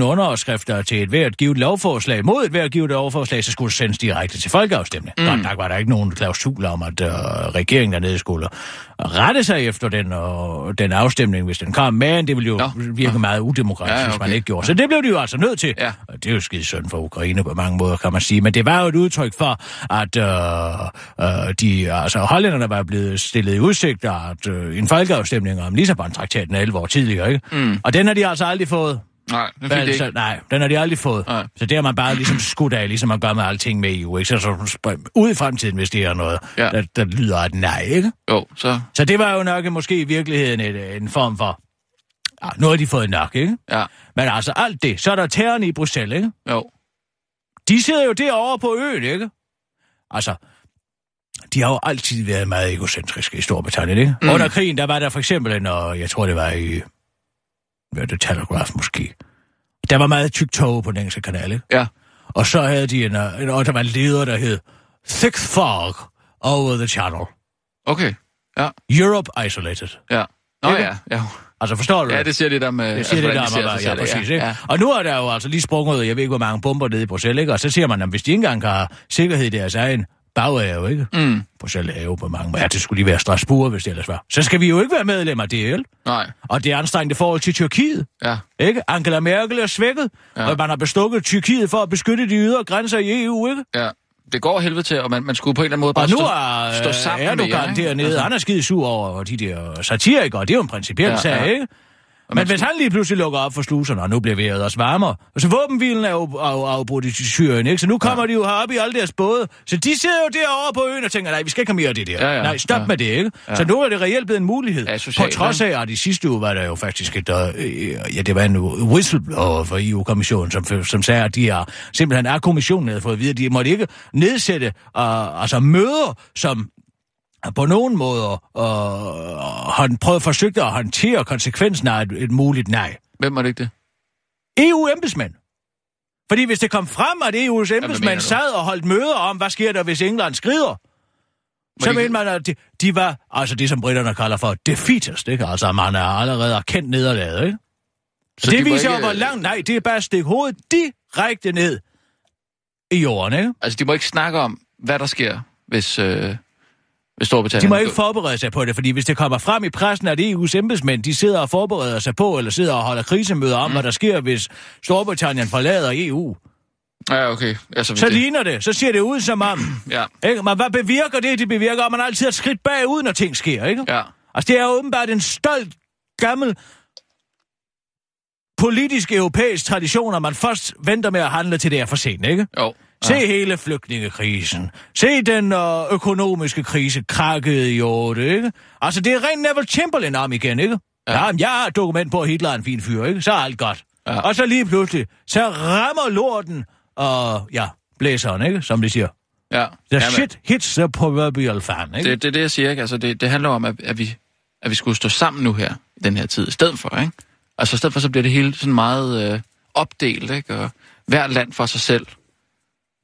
underskrifter til et hvert givet lovforslag, mod et hvert givet lovforslag, så skulle det sendes direkte til folkeafstemning. Godt nok var der ikke nogen klausuler om, at regeringen dernede skulle rette sig efter den afstemning, hvis den kom. Men det ville jo virke meget udemokratisk, hvis man ikke gjorde. Så det blev de jo altså nødt til. Ja. Og det er jo skidesynd for Ukraine på mange måder, kan man sige. Men det var jo et udtryk for, at hollænderne var blevet stillet i udsigt, at en folkeafstemning om Lissabon-traktaten er 11 år tidligere, ikke? Mm. Og den har de altså aldrig fået. Nej, den fik altså, ikke. Nej, den har de aldrig fået. Nej. Så det har man bare ligesom skudt af, ligesom man gør med alting med EU, ikke? Så ud i fremtiden, hvis det er noget, der lyder et nej, ikke? Jo, så... Så det var jo nok måske i virkeligheden en form for... Ja, nu har de fået nok, ikke? Ja. Men altså alt det, så er der terrorerne i Bruxelles, ikke? Jo. De sidder jo derovre på øen, ikke? Altså, de har jo altid været meget egocentriske i Storbritannien, ikke? Mm. Under krigen, der var der for eksempel jeg tror det var i... The Telegraph måske. Der var meget tyk tåge på den engelske kanal, ikke? Ja. Og så havde de der var en leder, der hed Thick Fog Over the Channel. Okay, ja. Europe Isolated. Ja. Nå ja. Altså, forstår du? Ja, det siger de der med... Det siger altså, de der med, præcis, ikke? Ja. Og nu er der jo altså lige sprunget, jeg ved ikke, hvor mange bomber nede i Bruxelles, ikke? Og så siger man, at hvis de ikke engang har sikkerhed i deres egen baghave, ikke? Mm. Bruxelles er jo på mange måder. Ja, det skulle lige være Strasbourg, hvis det ellers var. Så skal vi jo ikke være medlem af DL. Nej. Og det er anstrengende forhold til Tyrkiet. Ja. Ikke? Angela Merkel er svækket, og man har bestukket Tyrkiet for at beskytte de ydre grænser i EU, ikke? Ja. Det går helvede til, og man skulle på en eller anden måde bare stå sammen med jer. Og nu er Erdogan dernede, han er skide sur over de der satirikere, det er jo en principiel sag, ikke? Men hvis han lige pludselig lukker op for sluserne, og nu bliver vejret også varmere, og så våbenhvilen er jo afbrudt i Syrien, ikke? Så nu kommer de jo heroppe i alle deres både, så de sidder jo derovre på øen og tænker, nej, vi skal ikke have mere af det der. Ja, ja, nej, stop med det, ikke? Ja. Så nu er det reelt blevet en mulighed. Ja, på trods af, at i sidste uge var der jo faktisk det var en whistleblower for EU-kommissionen, som sagde, at de simpelthen kommissionen havde fået at vide, at de måtte ikke nedsætte møder, som... på nogen måde forsøgte at håndtere konsekvensen af et muligt nej. Hvem var det ikke det? EU-embedsmænd. Fordi hvis det kom frem, at EU's embedsmænd sad og holdt møder om, hvad sker der, hvis England skrider, så mener man, at de var, altså det som britterne kalder for defeatist, ikke? Altså man er allerede erkendt nederlaget, ikke? Så det de viser jo, hvor langt, nej, det er bare at stikke hovedet direkte ned i jorden, ikke? Altså de må ikke snakke om, hvad der sker, hvis... De må ikke forberede sig på det, fordi hvis det kommer frem i pressen, at EU's embedsmænd, de sidder og forbereder sig på, eller sidder og holder krisemøder om, hvad der sker, hvis Storbritannien forlader EU. Ja, okay. Altså, så ligner det. Så ser det ud som om. Ikke? Men hvad bevirker det? Det bevirker, at man altid har skridt bagud, når ting sker, ikke? Ja. Altså, det er jo åbenbart en stolt, gammel politisk europæisk tradition, at man først venter med at handle til det er for sent, ikke? Jo. Se hele flygtningekrisen. Se den økonomiske krise krakkede i 8, ikke? Altså, det er rent Neville Chamberlain om igen, ikke? Ja, men jeg har et dokument på, at Hitler er en fin fyr, ikke? Så er alt godt. Ja. Og så lige pludselig, så rammer lorten, blæseren, ikke? Som de siger. Ja. Shit hits the proverbial fan, ikke? Det er det, jeg siger, ikke? Altså, det handler om, at vi skulle stå sammen nu her, i den her tid, i stedet for, ikke? Altså, i stedet for, så bliver det hele sådan meget opdelt, ikke? Og hvert land for sig selv.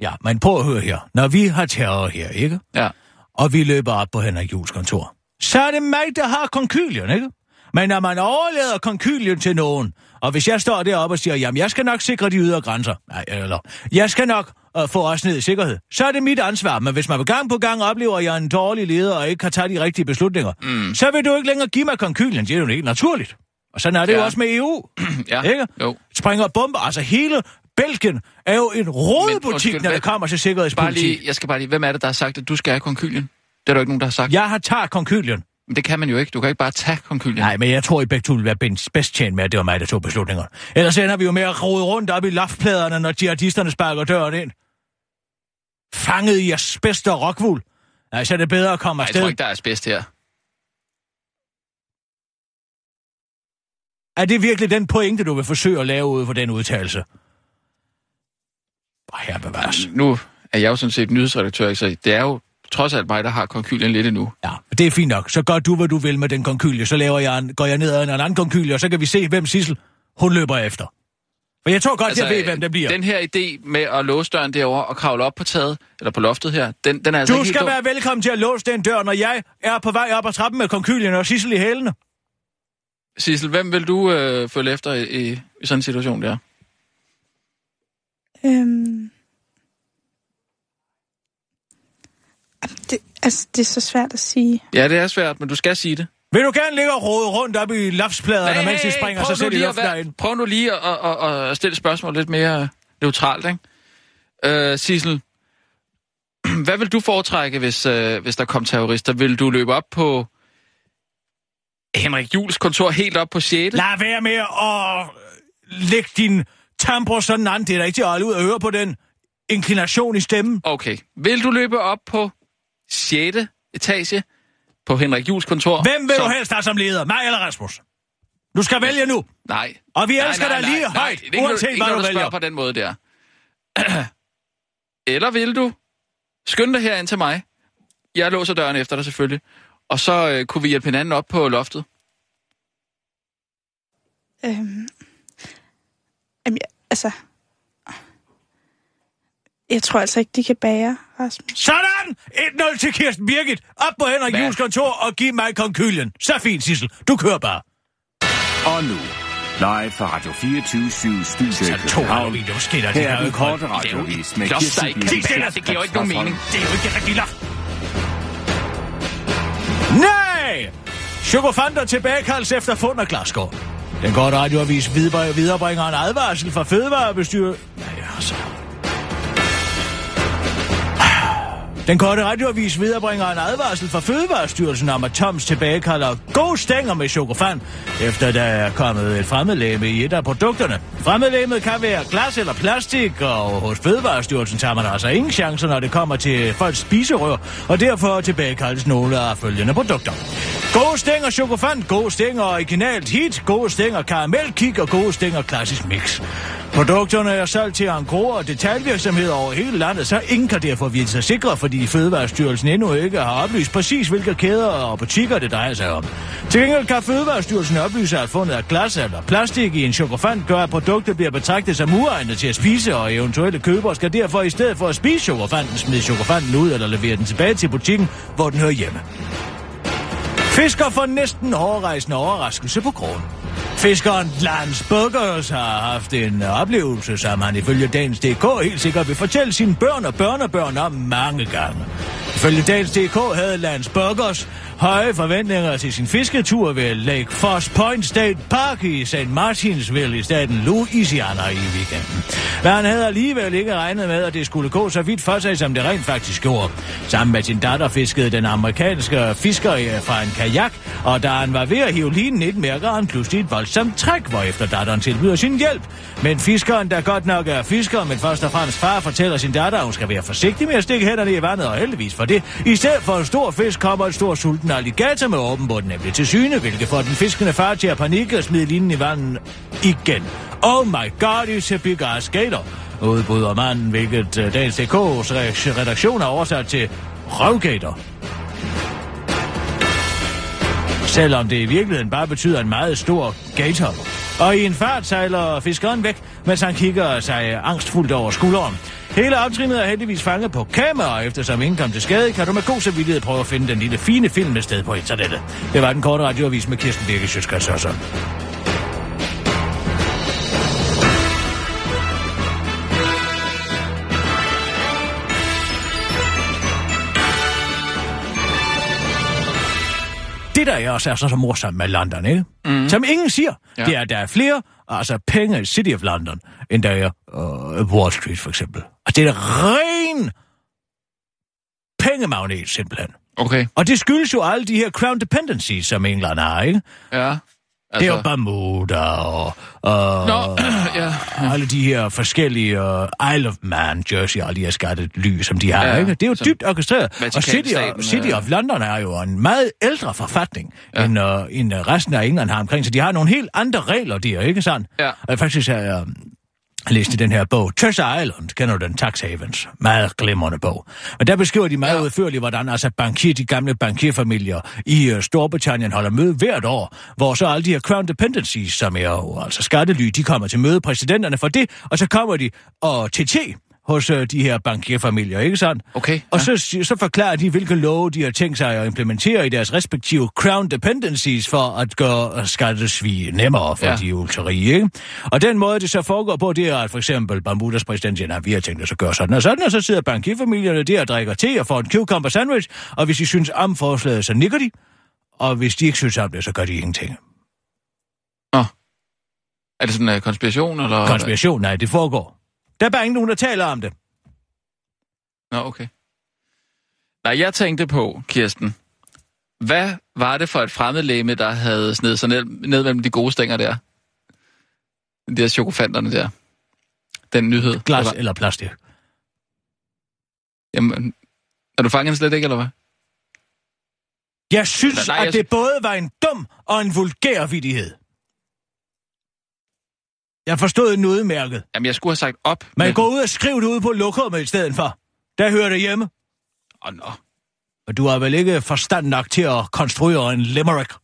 Ja, men prøv at høre her. Når vi har terror her, ikke? Ja. Og vi løber op på Henrik Juhls kontor, så er det mig, der har konkylien, ikke? Men når man overlader konkylien til nogen, og hvis jeg står deroppe og siger, jamen, jeg skal nok sikre de ydre grænser, jeg skal nok få os ned i sikkerhed, så er det mit ansvar. Men hvis man gang på gang oplever, at jeg er en dårlig leder og ikke kan tage de rigtige beslutninger, så vil du ikke længere give mig konkylien. Det er jo helt naturligt. Og sådan er det jo også med EU, ikke? Jo. Springer bomber, altså hele... Belgien er jo en rodebutik, når det kommer til sikkerhedspolitik. Hvem er det, der har sagt, at du skal have konkylien? Det er der jo ikke nogen, der har sagt. Jeg har taget konkylien. Men det kan man jo ikke. Du kan ikke bare tage konkylien. Nej, men jeg tror, I begge to vil være bedst tjent med, at det var mig, der tog beslutninger. Ellers ender vi jo med at rode rundt op i loftpladerne, når jihadisterne sparker døren ind. Fanget i asbest og rockwool. Nej, så er det bedre at komme afsted. Jeg tror ikke, der er asbest her. Er det virkelig den pointe, du vil forsøge at lave ud for den udtalelse? Nu er jeg jo sådan set nyhedsredaktør, så det er jo trods alt mig, der har konkylien lidt endnu. Ja, det er fint nok. Så gør du, hvad du vil med den konkylie. Så går jeg ned ad en anden konkylie, og så kan vi se, hvem Sissel hun løber efter. For jeg tror godt, altså, jeg ved, hvem det bliver. Den her idé med at låse døren derovre og kravle op på taget, eller på loftet her, den er altså ikke helt... Du skal være velkommen til at låse den dør, når jeg er på vej op ad trappen med konkylierne og Sissel i hælene. Sissel, hvem vil du følge efter i sådan en situation der? Det er så svært at sige. Ja, det er svært, men du skal sige det. Vil du gerne ligge og rode rundt op i lapspladerne, når mens de springer sig selv i luften? Prøv nu lige at stille spørgsmål lidt mere neutralt, ikke? Sissel, hvad vil du foretrække, hvis der kom terrorister? Vil du løbe op på Henrik Juhls kontor helt op på 6. Lad være med at lægge din tambro sådan an. Det er da ikke til at holde ud og høre på den inklination i stemmen. Okay. Vil du løbe op på 6. etage på Henrik Juhls kontor? Hvem vil du helst have som leder? Mig eller Rasmus? Du skal vælge nu. Nej. Og vi elsker dig lige højt, uanset hvad du vælger. På den måde der. Eller vil du skynde dig herind til mig? Jeg låser døren efter dig selvfølgelig. Og så kunne vi hjælpe hinanden op på loftet. Jeg tror altså ikke, de kan bære, Rasmus. Sådan! 1-0 til Kirsten Birgit. Op på Henrik Juhls kontor og giv mig konkylien. Så fint, Sissel. Du kører bare. Og nu. Live fra Radio 24-7 Studio i København. Her er en kort radiovis med Kirsten Birgit. Det giver jo ikke nogen mening. Det er jo ikke rigtig loft. Nej! Chokofanter tilbagekaldes efter fund af Glasgow. Den korte radioavis viderebringer en advarsel fra Fødevarestyrelsen. Den korte radioavis viderebringer en advarsel fra Fødevarestyrelsen om, at Toms tilbagekalder gode stænger med chokofan, efter der er kommet et fremmedlegeme i et af produkterne. Fremmedlegemet kan være glas eller plastik, og hos Fødevarestyrelsen tager man altså ingen chancer, når det kommer til folks spiserør, og derfor tilbagekaldes nogle af følgende produkter. Gode stænger chokofan, gode stænger originalt hit, gode stænger karamelkik og gode stænger klassisk mix. Produkterne er solgt til engrosser og detailvirksomheder over hele landet, så ingen kan derfor vide sig sikre, fordi Fødevarestyrelsen endnu ikke har oplyst præcis, hvilke kæder og butikker det drejer sig om. Til gengæld kan Fødevarestyrelsen oplyse, at fundet af glas eller plastik i en chokofant gør, at produktet bliver betragtet som uegnet til at spise, og eventuelle købere skal derfor i stedet for at spise chokofanten, smide chokofanten ud eller levere den tilbage til butikken, hvor den hører hjemme. Fisker får næsten overrejsende overraskelse på krogen. Fiskeren Lance Buggers har haft en oplevelse, som han ifølge Dagens DK helt sikkert vil fortælle sine børn og børnebørn om mange gange. Ifølge Dagens DK havde Lance Buggers høje forventninger til sin fisketur ved Lake Foss Point State Park i St. Martinsville i staten Louisiana i weekenden. Men han havde alligevel ikke regnet med, at det skulle gå så vidt for sig, som det rent faktisk gjorde. Sammen med sin datter fiskede den amerikanske fisker fra en kajak, og da han var ved at hive linen ind, mærker han pludselig et voldsomt træk, hvorefter datteren tilbyder sin hjælp. Men fiskeren, der godt nok er fisker, men først og fremmest far, fortæller sin datter, at hun skal være forsigtig med at stikke hænderne i vandet, og heldigvis for det. I stedet for en stor fisk kommer en stor sulten alligator med åben mund nemlig til syne, hvilket får den fiskende far til at panikke og smide linen i vandet igen. Oh my god, it's a big ass gator, udbryder manden, hvilket Dagens DK's redaktion har oversat til røvgator. Selvom det i virkeligheden bare betyder en meget stor gator. Og i en fart sejler fiskeren væk, mens han kigger sig angstfuldt over skulderen. Hele optrinnet er heldigvis fanget på kamera, og eftersom ingen kom til skade, kan du med god samvittighed prøve at finde den lille fine film et sted på internettet. Det var den korte radioavis med Kirsten Birgit Schiøtz Kretz Hørsholm. Det, der er også er så morsomt med London, ikke? Mm. Som ingen siger, ja. Det er, at der er flere, altså penge i City of London, end der er Wall Street, for eksempel. Og det er ren pengemagnet, simpelthen. Okay. Og det skyldes jo alle de her Crown Dependencies, som England har, ikke? Ja. Altså... Det er jo Bermuda og alle de her forskellige Isle of Man, Jersey, alle de her skattely, som de har, ja, ikke? Det er jo dybt orkestreret. Og City of London er jo en meget ældre forfatning, end resten af England har omkring. Så de har nogle helt andre regler, de er, ikke sandt? Ja. Og faktisk er Jeg læste den her bog, Tøsse Island, kender du den, Tax Havens, meget glimrende bog. Men der beskriver de meget udførligt, hvordan altså bankier, de gamle bankierfamilier i Storbritannien holder møde hvert år, hvor så alle de her Crown Dependencies, som er jo altså skattely, de kommer til møde præsidenterne for det, og så kommer de og TT hos de her bankierfamilier, ikke sandt? Okay. Ja. Og så forklarer de, hvilke love de har tænkt sig at implementere i deres respektive Crown Dependencies for at gøre skattesvig nemmere for de ulterige, ikke? Og den måde, det så foregår på, det er, at for eksempel Bermudas præsident siger, vi har tænkt os at gøre sådan og sådan, og så sidder bankierfamilierne der og drikker te og får en cucumber sandwich, og hvis de synes om forslaget, så nikker de, og hvis de ikke synes om det, så gør de ingenting. Nå. Er det sådan en konspiration, eller? Konspiration, nej, det foregår. Der er bare ingen, der taler om det. Nå, okay. Nej, jeg tænkte på, Kirsten, hvad var det for et fremmedlegeme, der havde snedet sig ned mellem de gode stænger der? De der chokofanterne der. Den nyhed. Glas var... eller plastik? Jamen, er du fanget slet ikke, eller hvad? Jeg synes, at det både var en dum og en vulgær vittighed. Jeg forstod den udmærket. Jamen, jeg skulle have sagt op. Man går ud og skriver det ud på lokummet i stedet for. Der hører det hjemme. Nå. Og du har vel ikke forstand nok til at konstruere en limerick?